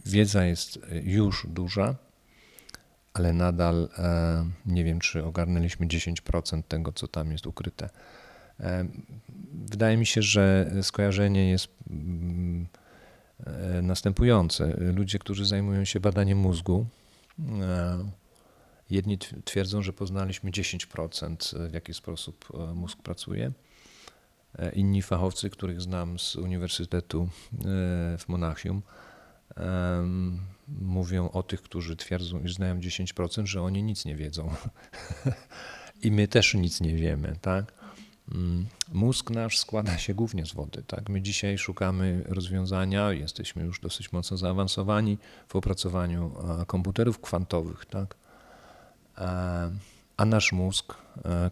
wiedza jest już duża, ale nadal nie wiem, czy ogarnęliśmy 10% tego, co tam jest ukryte. Wydaje mi się, że skojarzenie jest następujące. Ludzie, którzy zajmują się badaniem mózgu, jedni twierdzą, że poznaliśmy 10%, w jaki sposób mózg pracuje. Inni fachowcy, których znam z Uniwersytetu w Monachium, mówią o tych, którzy twierdzą, iż znają 10%, że oni nic nie wiedzą. I my też nic nie wiemy, tak? Mózg nasz składa się głównie z wody. Tak? My dzisiaj szukamy rozwiązania, jesteśmy już dosyć mocno zaawansowani w opracowaniu komputerów kwantowych, tak? A nasz mózg,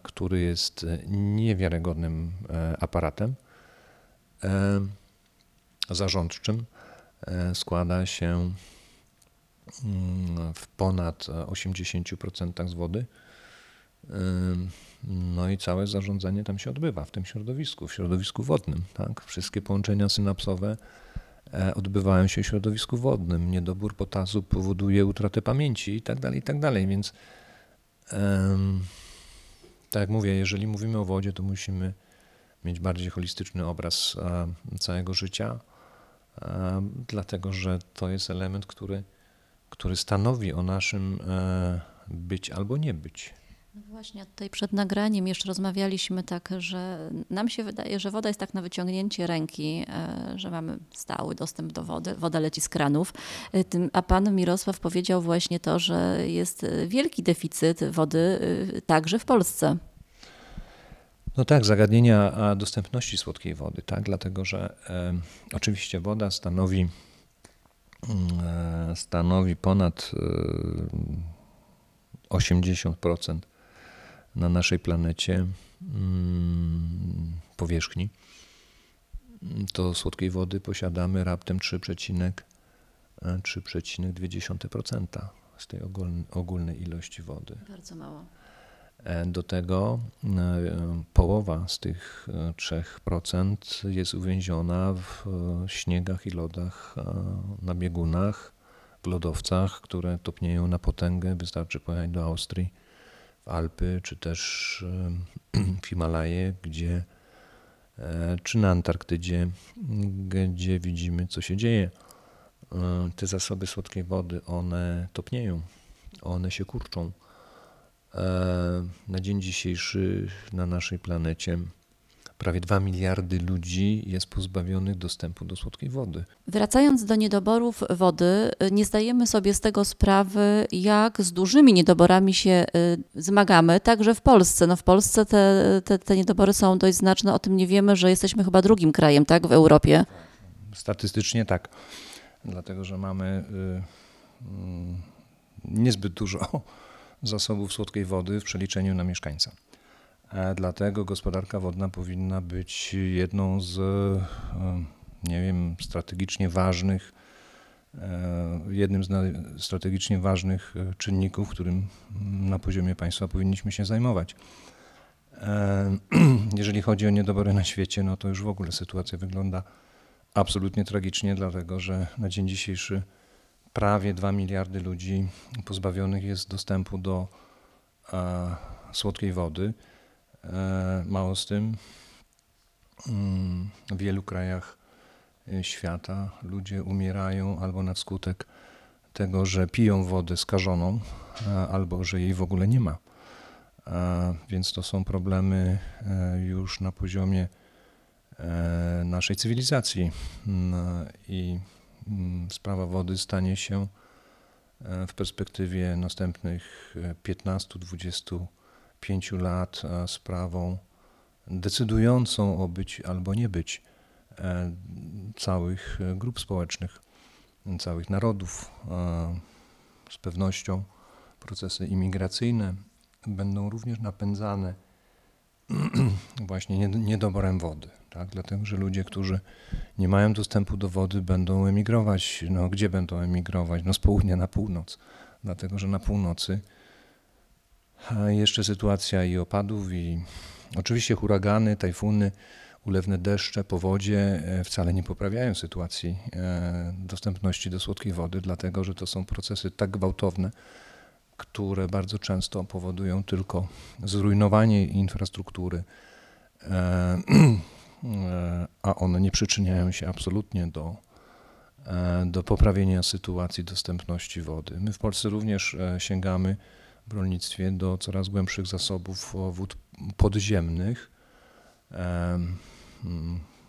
który jest niewiarygodnym aparatem zarządczym, składa się w ponad 80% z wody. No i całe zarządzanie tam się odbywa w tym środowisku, w środowisku wodnym. Tak? Wszystkie połączenia synapsowe odbywają się w środowisku wodnym. Niedobór potasu powoduje utratę pamięci i tak dalej, więc tak jak mówię, jeżeli mówimy o wodzie, to musimy mieć bardziej holistyczny obraz całego życia, dlatego że to jest element, który stanowi o naszym być albo nie być. No właśnie, tutaj przed nagraniem jeszcze rozmawialiśmy tak, że nam się wydaje, że woda jest tak na wyciągnięcie ręki, że mamy stały dostęp do wody, woda leci z kranów, a pan Mirosław powiedział właśnie to, że jest wielki deficyt wody także w Polsce. No tak, zagadnienia dostępności słodkiej wody, tak, dlatego że oczywiście woda stanowi ponad 80% na naszej planecie powierzchni, to słodkiej wody posiadamy raptem 3,2% z tej ogólnej ilości wody. Bardzo mało. Do tego połowa z tych 3% jest uwięziona w śniegach i lodach, na biegunach, w lodowcach, które topnieją na potęgę. Wystarczy pojechać do Austrii, w Alpy, czy też w Himalaje, czy na Antarktydzie, gdzie widzimy, co się dzieje. te zasoby słodkiej wody, one topnieją, one się kurczą. Na dzień dzisiejszy na naszej planecie prawie 2 miliardy ludzi jest pozbawionych dostępu do słodkiej wody. Wracając do niedoborów wody, nie zdajemy sobie z tego sprawy, jak z dużymi niedoborami się zmagamy, także w Polsce. No w Polsce te niedobory są dość znaczne, o tym nie wiemy, że jesteśmy chyba drugim krajem, tak, w Europie. Statystycznie tak, dlatego że mamy niezbyt dużo zasobów słodkiej wody w przeliczeniu na mieszkańca. Dlatego gospodarka wodna powinna być jedną z, strategicznie ważnych, czynników, którym na poziomie państwa powinniśmy się zajmować. Jeżeli chodzi o niedobory na świecie, no to już w ogóle sytuacja wygląda absolutnie tragicznie, dlatego że na dzień dzisiejszy prawie 2 miliardy ludzi pozbawionych jest dostępu do słodkiej wody. Mało z tym, w wielu krajach świata ludzie umierają albo na skutek tego, że piją wodę skażoną, albo że jej w ogóle nie ma. Więc to są problemy już na poziomie naszej cywilizacji i sprawa wody stanie się w perspektywie następnych 15-25 lat sprawą decydującą o być albo nie być całych grup społecznych, całych narodów. Z pewnością procesy imigracyjne będą również napędzane właśnie niedoborem wody, tak? Dlatego że ludzie, którzy nie mają dostępu do wody, będą emigrować. No gdzie będą emigrować? No z południa na północ, dlatego że na północy jeszcze sytuacja i opadów, i oczywiście huragany, tajfuny, ulewne deszcze, powodzie wcale nie poprawiają sytuacji dostępności do słodkiej wody, dlatego że to są procesy tak gwałtowne, które bardzo często powodują tylko zrujnowanie infrastruktury, a one nie przyczyniają się absolutnie do poprawienia sytuacji dostępności wody. My w Polsce również sięgamy w rolnictwie do coraz głębszych zasobów wód podziemnych.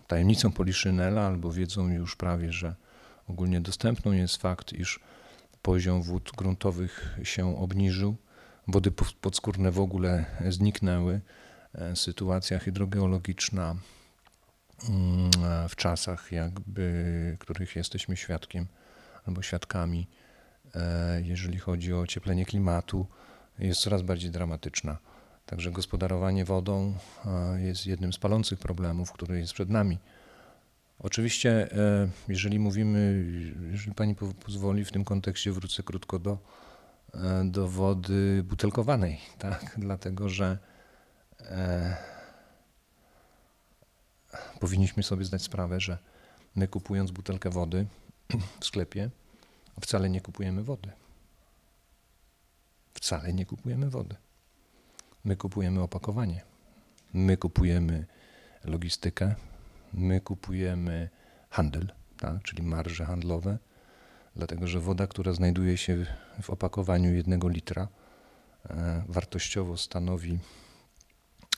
Tajemnicą Poliszynela, albo wiedzą już prawie, że ogólnie dostępną jest fakt, iż poziom wód gruntowych się obniżył, wody podskórne w ogóle zniknęły. Sytuacja hydrogeologiczna w czasach, których jesteśmy świadkiem albo świadkami, jeżeli chodzi o ocieplenie klimatu, jest coraz bardziej dramatyczna. Także gospodarowanie wodą jest jednym z palących problemów, który jest przed nami. Oczywiście, jeżeli pani pozwoli, w tym kontekście wrócę krótko do wody butelkowanej, tak? Dlatego że powinniśmy sobie zdać sprawę, że my, kupując butelkę wody w sklepie, wcale nie kupujemy wody. Wcale nie kupujemy wody. My kupujemy opakowanie, my kupujemy logistykę, my kupujemy handel, tak? Czyli marże handlowe, dlatego że woda, która znajduje się w opakowaniu 1 litra, wartościowo stanowi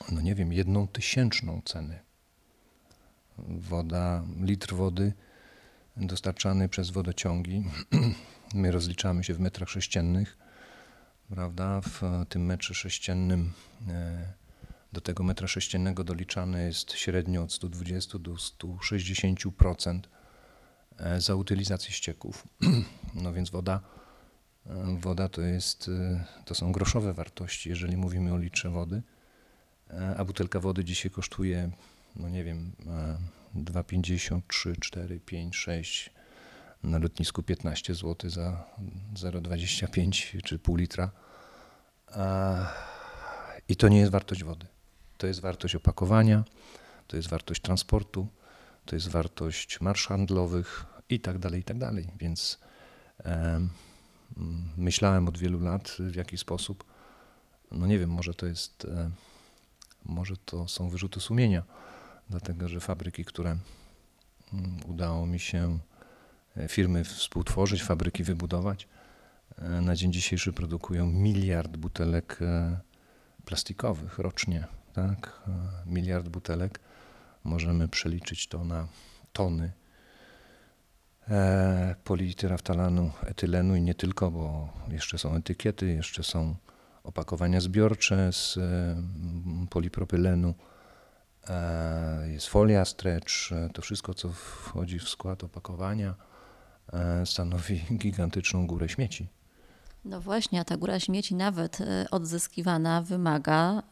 1/1000 ceny. Litr wody dostarczany przez wodociągi, my rozliczamy się w metrach sześciennych, prawda? W tym metrze sześciennym, do tego metra sześciennego doliczane jest średnio od 120 do 160% za utylizację ścieków. No więc woda to są groszowe wartości, jeżeli mówimy o litrze wody, a butelka wody dzisiaj kosztuje 2,50, 3, 4, 5, 6, na lotnisku 15 zł za 0,25 czy pół litra. I to nie jest wartość wody. To jest wartość opakowania, to jest wartość transportu, to jest wartość marsz handlowych i tak dalej, i tak dalej. Więc myślałem od wielu lat, w jaki sposób, może to są wyrzuty sumienia, dlatego że fabryki, które udało mi się firmy współtworzyć, fabryki wybudować. Na dzień dzisiejszy produkują 1 miliard butelek plastikowych rocznie. Tak? 1 miliard butelek. Możemy przeliczyć to na tony polietyraftalanu, etylenu i nie tylko, bo jeszcze są etykiety, jeszcze są opakowania zbiorcze z polipropylenu, jest folia stretch, to wszystko, co wchodzi w skład opakowania, stanowi gigantyczną górę śmieci. No właśnie, a ta góra śmieci nawet odzyskiwana wymaga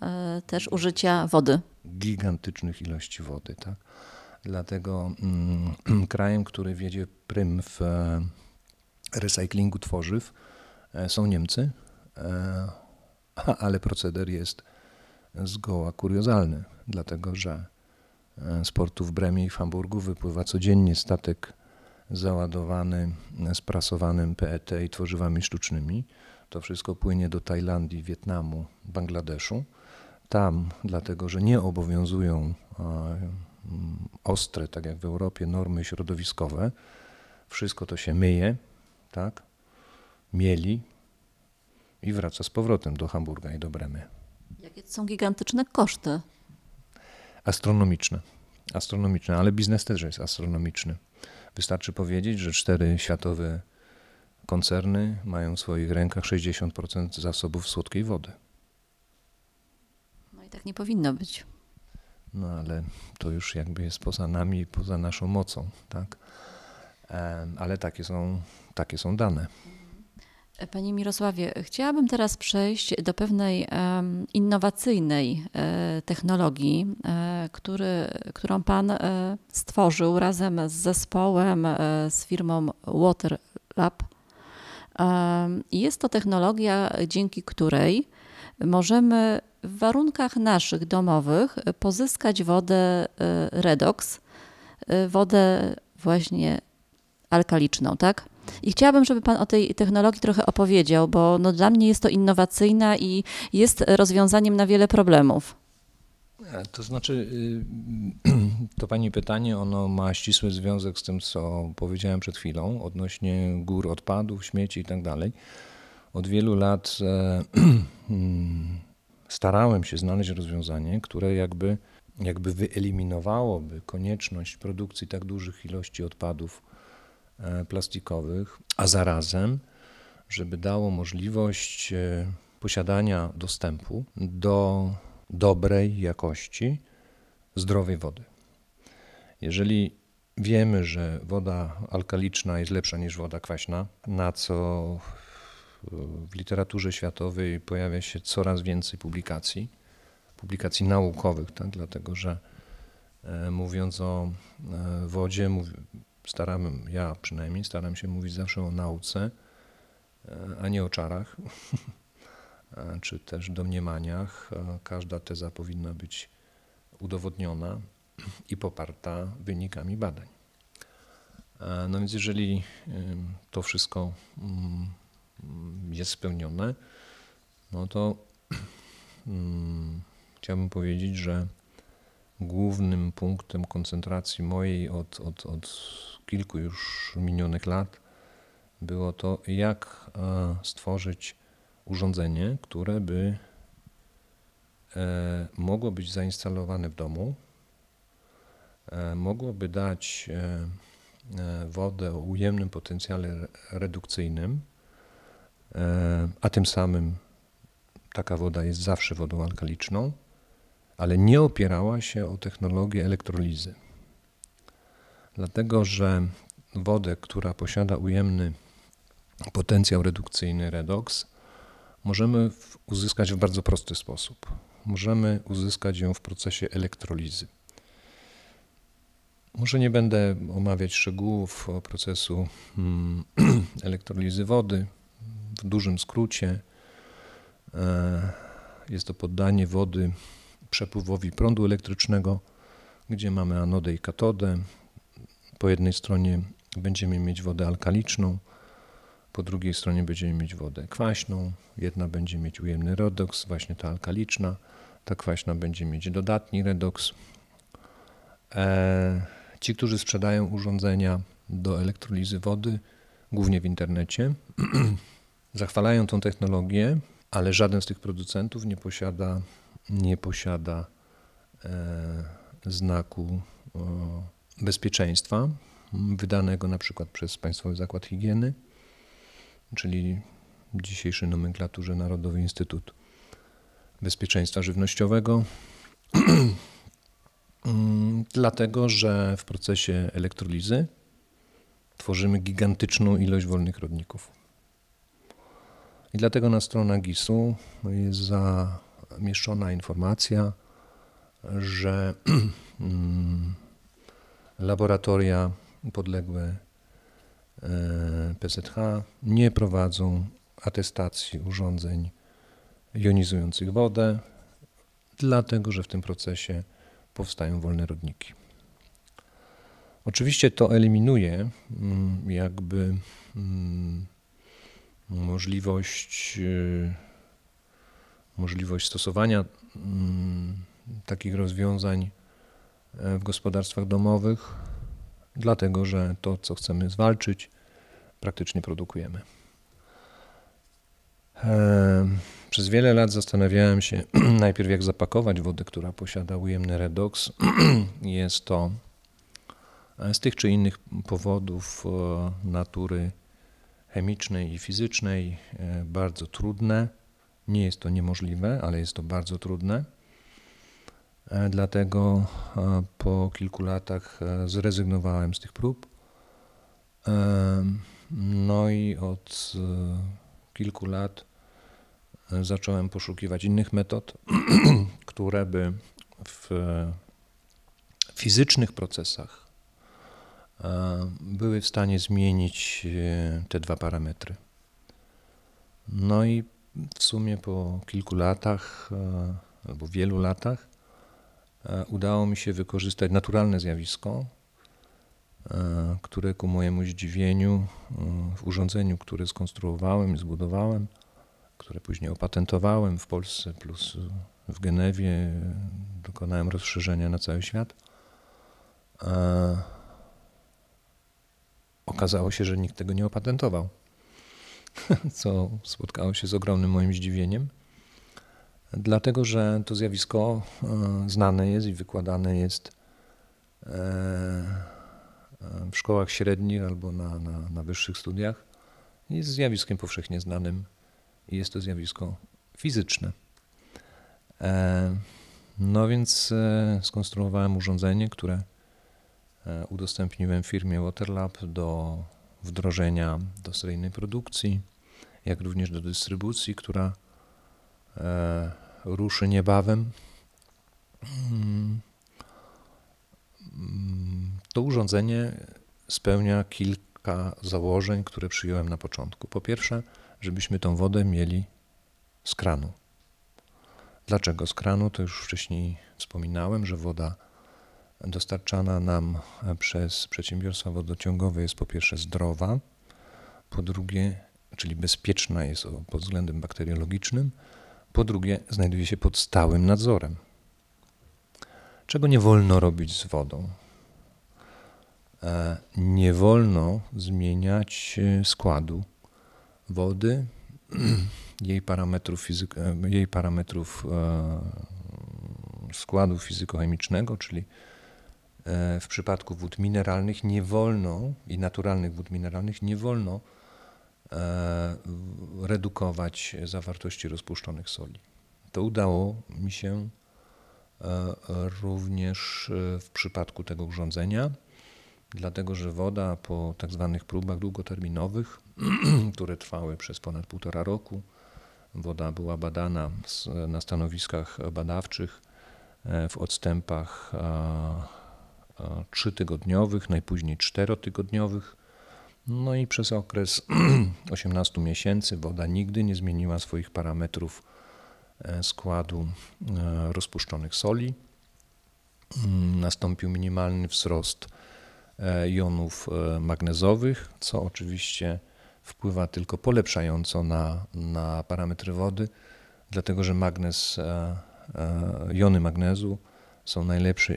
też użycia wody. Gigantycznych ilości wody, tak. Dlatego krajem, który wiedzie prym w recyklingu tworzyw są Niemcy, ale proceder jest zgoła kuriozalny, dlatego że z portów Bremii i Hamburgu wypływa codziennie statek załadowany sprasowanym PET i tworzywami sztucznymi. To wszystko płynie do Tajlandii, Wietnamu, Bangladeszu. Tam, dlatego że nie obowiązują ostre, tak jak w Europie, normy środowiskowe, wszystko to się myje, tak, mieli i wraca z powrotem do Hamburga i do Bremy. Jakie są gigantyczne koszty? Astronomiczne. Astronomiczne, ale biznes też jest astronomiczny. Wystarczy powiedzieć, że 4 światowe koncerny mają w swoich rękach 60% zasobów słodkiej wody. No i tak nie powinno być. No ale to już jakby jest poza nami, poza naszą mocą, tak? Ale takie są dane. Panie Mirosławie, chciałabym teraz przejść do pewnej innowacyjnej technologii, którą Pan stworzył razem z zespołem, z firmą Waterlab. Jest to technologia, dzięki której możemy w warunkach naszych domowych pozyskać wodę redox, wodę właśnie alkaliczną, tak? I chciałabym, żeby Pan o tej technologii trochę opowiedział, bo no dla mnie jest to innowacyjna i jest rozwiązaniem na wiele problemów. To znaczy, to Pani pytanie, ono ma ścisły związek z tym, co powiedziałem przed chwilą odnośnie gór odpadów, śmieci i tak dalej. Od wielu lat starałem się znaleźć rozwiązanie, które jakby wyeliminowałoby konieczność produkcji tak dużych ilości odpadów plastikowych, a zarazem, żeby dało możliwość posiadania dostępu do dobrej jakości zdrowej wody. Jeżeli wiemy, że woda alkaliczna jest lepsza niż woda kwaśna, na co w literaturze światowej pojawia się coraz więcej publikacji naukowych, tak? Dlatego że mówiąc o wodzie, ja przynajmniej staram się mówić zawsze o nauce, a nie o czarach, czy też domniemaniach. Każda teza powinna być udowodniona i poparta wynikami badań. No więc jeżeli to wszystko jest spełnione, no to chciałbym powiedzieć, że głównym punktem koncentracji mojej od kilku już minionych lat było to, jak stworzyć urządzenie, które by mogło być zainstalowane w domu, mogłoby dać wodę o ujemnym potencjale redukcyjnym, a tym samym taka woda jest zawsze wodą alkaliczną, ale nie opierała się o technologię elektrolizy. Dlatego, że wodę, która posiada ujemny potencjał redukcyjny redox, możemy uzyskać w bardzo prosty sposób. Możemy uzyskać ją w procesie elektrolizy. Może nie będę omawiać szczegółów procesu elektrolizy wody. W dużym skrócie jest to poddanie wody przepływowi prądu elektrycznego, gdzie mamy anodę i katodę. Po jednej stronie będziemy mieć wodę alkaliczną, po drugiej stronie będziemy mieć wodę kwaśną. Jedna będzie mieć ujemny redoks, właśnie ta alkaliczna, ta kwaśna będzie mieć dodatni redoks. Ci, którzy sprzedają urządzenia do elektrolizy wody, głównie w internecie. Zachwalają tą technologię, ale żaden z tych producentów nie posiada znaku bezpieczeństwa wydanego na przykład przez Państwowy Zakład Higieny, czyli w dzisiejszej nomenklaturze Narodowy Instytut Bezpieczeństwa Żywnościowego, dlatego że w procesie elektrolizy tworzymy gigantyczną ilość wolnych rodników. I dlatego na stronach GIS-u jest zamieszczona informacja, że laboratoria podległe PZH nie prowadzą atestacji urządzeń jonizujących wodę, dlatego że w tym procesie powstają wolne rodniki. Oczywiście to eliminuje jakby możliwość stosowania takich rozwiązań w gospodarstwach domowych, dlatego że to, co chcemy zwalczyć, praktycznie produkujemy. Przez wiele lat zastanawiałem się najpierw, jak zapakować wodę, która posiada ujemny redoks. Jest to z tych czy innych powodów natury chemicznej i fizycznej bardzo trudne. Nie jest to niemożliwe, ale jest to bardzo trudne. Dlatego po kilku latach zrezygnowałem z tych prób. No i od kilku lat zacząłem poszukiwać innych metod, które by w fizycznych procesach były w stanie zmienić te dwa parametry. No i w sumie po kilku latach albo wielu latach udało mi się wykorzystać naturalne zjawisko, które ku mojemu zdziwieniu w urządzeniu, które skonstruowałem i zbudowałem, które później opatentowałem w Polsce plus w Genewie, dokonałem rozszerzenia na cały świat. Okazało się, że nikt tego nie opatentował, co spotkało się z ogromnym moim zdziwieniem, dlatego że to zjawisko znane jest i wykładane jest w szkołach średnich albo na wyższych studiach. Jest zjawiskiem powszechnie znanym i jest to zjawisko fizyczne. No więc skonstruowałem urządzenie, które udostępniłem firmie Waterlab do wdrożenia do seryjnej produkcji, jak również do dystrybucji, która ruszy niebawem. To urządzenie spełnia kilka założeń, które przyjąłem na początku. Po pierwsze, żebyśmy tą wodę mieli z kranu. Dlaczego z kranu? To już wcześniej wspominałem, że woda dostarczana nam przez przedsiębiorstwa wodociągowe jest po pierwsze zdrowa, po drugie, czyli bezpieczna jest pod względem bakteriologicznym, po drugie znajduje się pod stałym nadzorem. Czego nie wolno robić z wodą? Nie wolno zmieniać składu wody, jej parametrów składu fizykochemicznego, czyli w przypadku wód mineralnych nie wolno i naturalnych wód mineralnych nie wolno redukować zawartości rozpuszczonych soli. To udało mi się również w przypadku tego urządzenia, dlatego że woda po tak zwanych próbach długoterminowych, które trwały przez ponad 1,5 roku, woda była badana na stanowiskach badawczych w odstępach 3-tygodniowych, najpóźniej 4-tygodniowych. No i przez okres 18 miesięcy woda nigdy nie zmieniła swoich parametrów składu rozpuszczonych soli. Nastąpił minimalny wzrost jonów magnezowych, co oczywiście wpływa tylko polepszająco na parametry wody, dlatego że jony magnezu są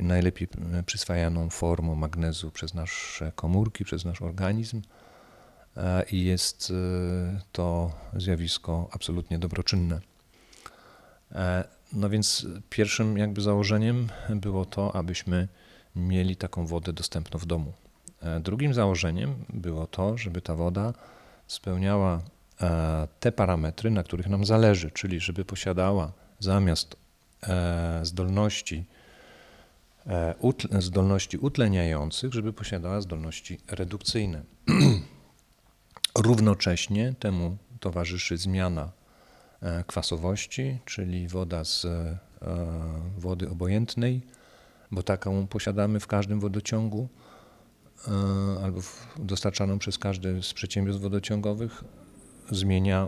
najlepiej przyswajaną formą magnezu przez nasze komórki, przez nasz organizm i jest to zjawisko absolutnie dobroczynne. No więc pierwszym jakby założeniem było to, abyśmy mieli taką wodę dostępną w domu. Drugim założeniem było to, żeby ta woda spełniała te parametry, na których nam zależy, czyli żeby posiadała zamiast zdolności utleniających, żeby posiadała zdolności redukcyjne. Równocześnie temu towarzyszy zmiana kwasowości, czyli woda z wody obojętnej, bo taką posiadamy w każdym wodociągu albo dostarczaną przez każdy z przedsiębiorstw wodociągowych, zmienia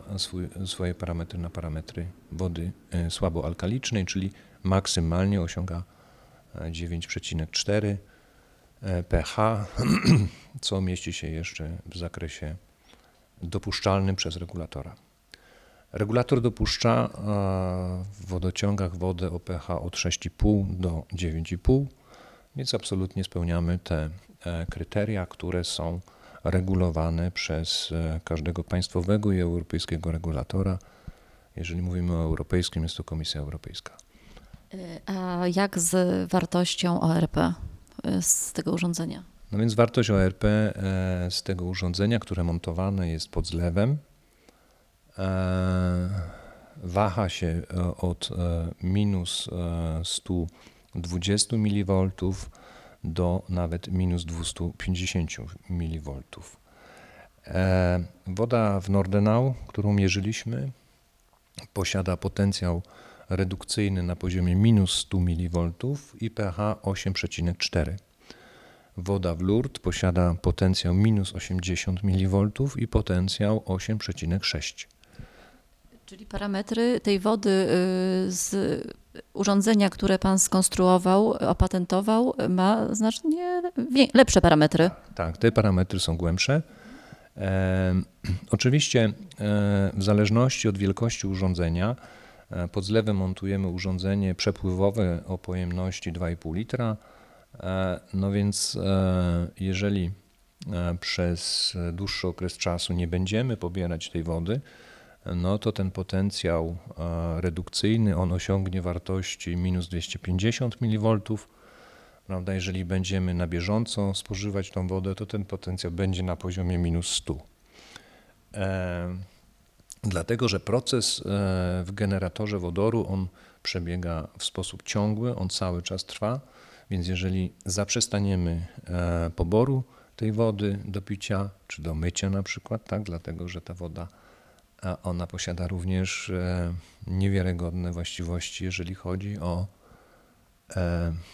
swoje parametry na parametry wody słaboalkalicznej, czyli maksymalnie osiąga 9,4 pH, co mieści się jeszcze w zakresie dopuszczalnym przez regulatora. Regulator dopuszcza w wodociągach wodę o pH od 6,5 do 9,5, więc absolutnie spełniamy te kryteria, które są regulowane przez każdego państwowego i europejskiego regulatora. Jeżeli mówimy o europejskim, jest to Komisja Europejska. A jak z wartością ORP z tego urządzenia? No więc wartość ORP z tego urządzenia, które montowane jest pod zlewem, waha się od minus 120 mV do nawet minus 250 mV. Woda w Nordenau, którą mierzyliśmy, posiada potencjał redukcyjny na poziomie minus 100 mV i pH 8,4. Woda w Lourdes posiada potencjał minus 80 mV i potencjał 8,6. Czyli parametry tej wody z urządzenia, które pan skonstruował, opatentował, ma znacznie lepsze parametry. Tak, te parametry są głębsze. Oczywiście w zależności od wielkości urządzenia, pod zlewem montujemy urządzenie przepływowe o pojemności 2,5 litra. No więc jeżeli przez dłuższy okres czasu nie będziemy pobierać tej wody, no to ten potencjał redukcyjny, on osiągnie wartości minus 250 mV. Prawda? Jeżeli będziemy na bieżąco spożywać tą wodę, to ten potencjał będzie na poziomie minus 100. Dlatego, że proces w generatorze wodoru, on przebiega w sposób ciągły, on cały czas trwa, więc jeżeli zaprzestaniemy poboru tej wody do picia, czy do mycia na przykład, tak? Dlatego, że ta woda ona posiada również niewiarygodne właściwości, jeżeli chodzi o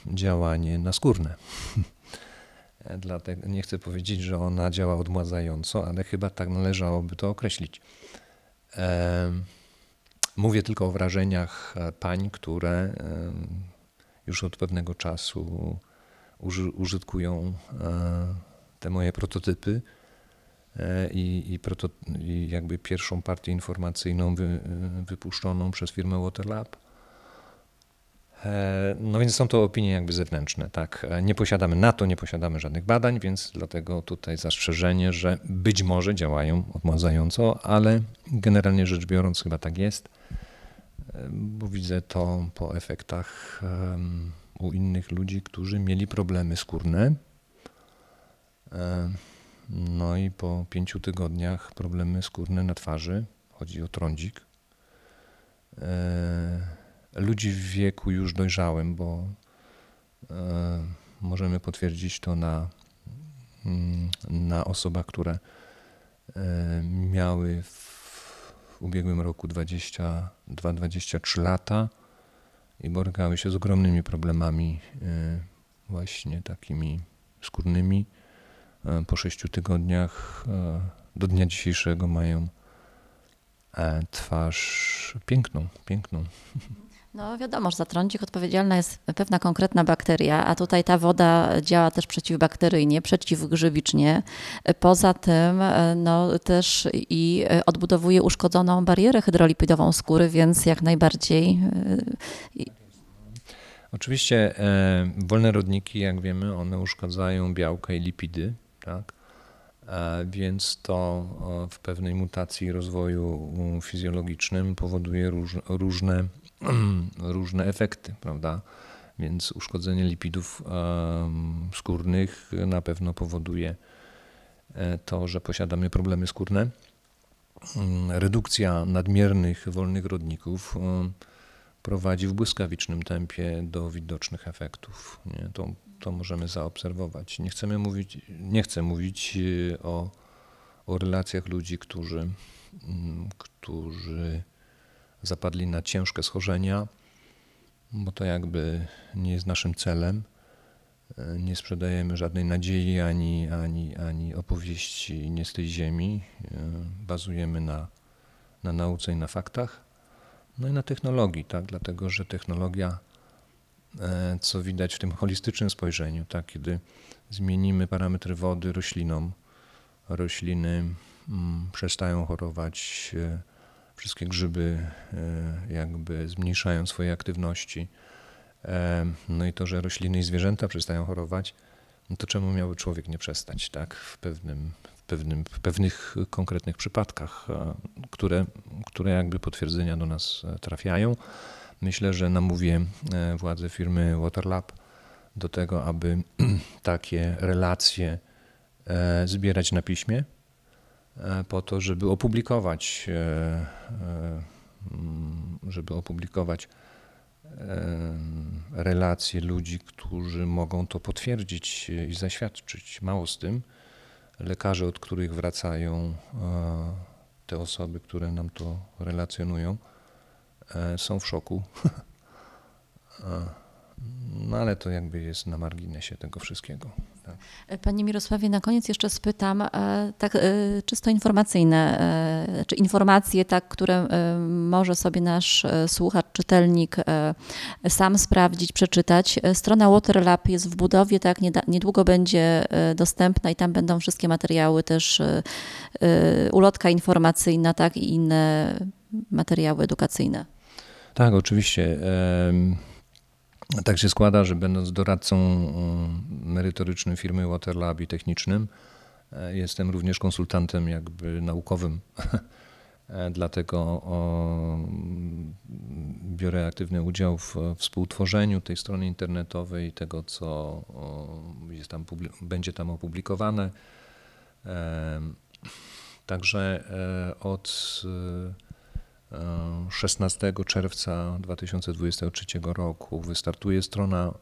działanie naskórne. Dlatego nie chcę powiedzieć, że ona działa odmładzająco, ale chyba tak należałoby to określić. Mówię tylko o wrażeniach pań, które już od pewnego czasu użytkują te moje prototypy. I jakby pierwszą partię informacyjną wypuszczoną przez firmę Waterlab. No więc są to opinie jakby zewnętrzne, tak. Nie posiadamy żadnych badań, więc dlatego tutaj zastrzeżenie, że być może działają odmładzająco, ale generalnie rzecz biorąc chyba tak jest, bo widzę to po efektach u innych ludzi, którzy mieli problemy skórne. No i po 5 tygodniach problemy skórne na twarzy, chodzi o trądzik. Ludzi w wieku już dojrzałym, bo możemy potwierdzić to na osobach, które miały w ubiegłym roku 22-23 lata i borykały się z ogromnymi problemami właśnie takimi skórnymi. Po 6 tygodniach do dnia dzisiejszego mają twarz piękną. No wiadomo, że za trądzik odpowiedzialna jest pewna konkretna bakteria, a tutaj ta woda działa też przeciwbakteryjnie, przeciwgrzybicznie. Poza tym no, też i odbudowuje uszkodzoną barierę hydrolipidową skóry, więc jak najbardziej... Oczywiście wolne rodniki, jak wiemy, one uszkadzają białka i lipidy, tak? Więc to w pewnej mutacji rozwoju fizjologicznym powoduje różne efekty, prawda? Więc uszkodzenie lipidów skórnych na pewno powoduje to, że posiadamy problemy skórne. Redukcja nadmiernych wolnych rodników prowadzi w błyskawicznym tempie do widocznych efektów. Nie? To możemy zaobserwować. Nie chcę mówić o relacjach ludzi, którzy zapadli na ciężkie schorzenia, bo to jakby nie jest naszym celem. Nie sprzedajemy żadnej nadziei ani opowieści nie z tej ziemi. Bazujemy na nauce i na faktach. No i na technologii, tak? Dlatego że technologia, co widać w tym holistycznym spojrzeniu, tak? Kiedy zmienimy parametry wody roślinom, rośliny przestają chorować, wszystkie grzyby jakby zmniejszają swoje aktywności. No i to, że rośliny i zwierzęta przestają chorować, no to czemu miałby człowiek nie przestać, tak? W pewnych konkretnych przypadkach, które jakby potwierdzenia do nas trafiają. Myślę, że namówię władze firmy Waterlab do tego, aby takie relacje zbierać na piśmie po to, żeby opublikować relacje ludzi, którzy mogą to potwierdzić i zaświadczyć. Mało z tym, lekarze, od których wracają te osoby, które nam to relacjonują, są w szoku. No ale to jakby jest na marginesie tego wszystkiego. Tak. Panie Mirosławie, na koniec jeszcze spytam, tak czysto informacyjne, czy informacje, tak, które może sobie nasz słuchacz, czytelnik sam sprawdzić, przeczytać. Strona Waterlab jest w budowie, tak, niedługo będzie dostępna i tam będą wszystkie materiały, też ulotka informacyjna, tak, i inne materiały edukacyjne. Tak, oczywiście. Tak się składa, że będąc doradcą merytorycznym firmy Waterlab i technicznym, jestem również konsultantem jakby naukowym. Dlatego biorę aktywny udział w współtworzeniu tej strony internetowej, tego co jest tam, będzie tam opublikowane. Także od 16 czerwca 2023 roku wystartuje strona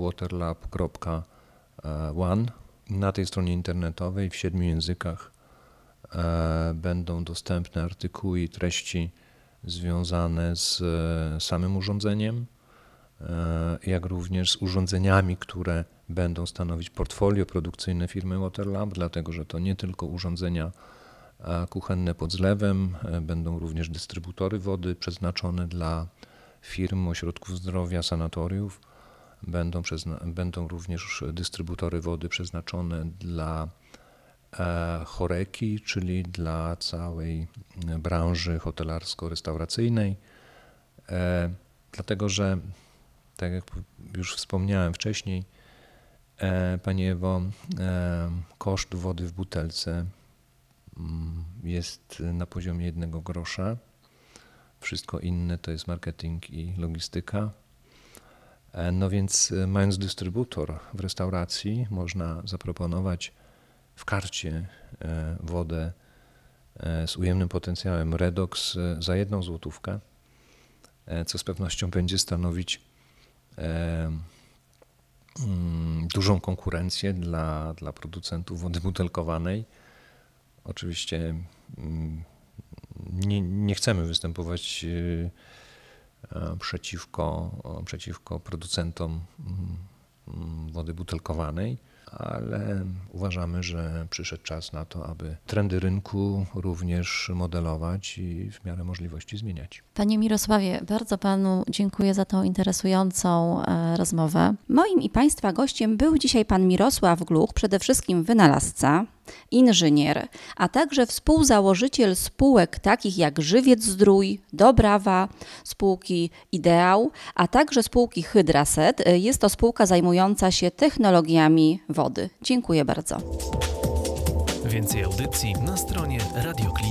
waterlab.one. Na tej stronie internetowej w 7 językach będą dostępne artykuły i treści związane z samym urządzeniem, jak również z urządzeniami, które będą stanowić portfolio produkcyjne firmy Waterlab, dlatego że to nie tylko urządzenia kuchenne pod zlewem, będą również dystrybutory wody przeznaczone dla firm, ośrodków zdrowia, sanatoriów. Będą również dystrybutory wody przeznaczone dla choreki, czyli dla całej branży hotelarsko-restauracyjnej. Dlatego że, tak jak już wspomniałem wcześniej, Pani Ewo, koszt wody w butelce jest na poziomie 1 grosza. Wszystko inne to jest marketing i logistyka. No więc mając dystrybutor w restauracji, można zaproponować w karcie wodę z ujemnym potencjałem redox za 1 złotówkę, co z pewnością będzie stanowić dużą konkurencję dla producentów wody butelkowanej. Oczywiście nie chcemy występować przeciwko producentom wody butelkowanej, ale uważamy, że przyszedł czas na to, aby trendy rynku również modelować i w miarę możliwości zmieniać. Panie Mirosławie, bardzo Panu dziękuję za tą interesującą rozmowę. Moim i Państwa gościem był dzisiaj Pan Mirosław Gluch, przede wszystkim wynalazca, inżynier, a także współzałożyciel spółek takich jak Żywiec Zdrój, Dobrawa, spółki Ideał, a także spółki Hydreset. Jest to spółka zajmująca się technologiami wody. Dziękuję bardzo. Więcej audycji na stronie Radioklinika.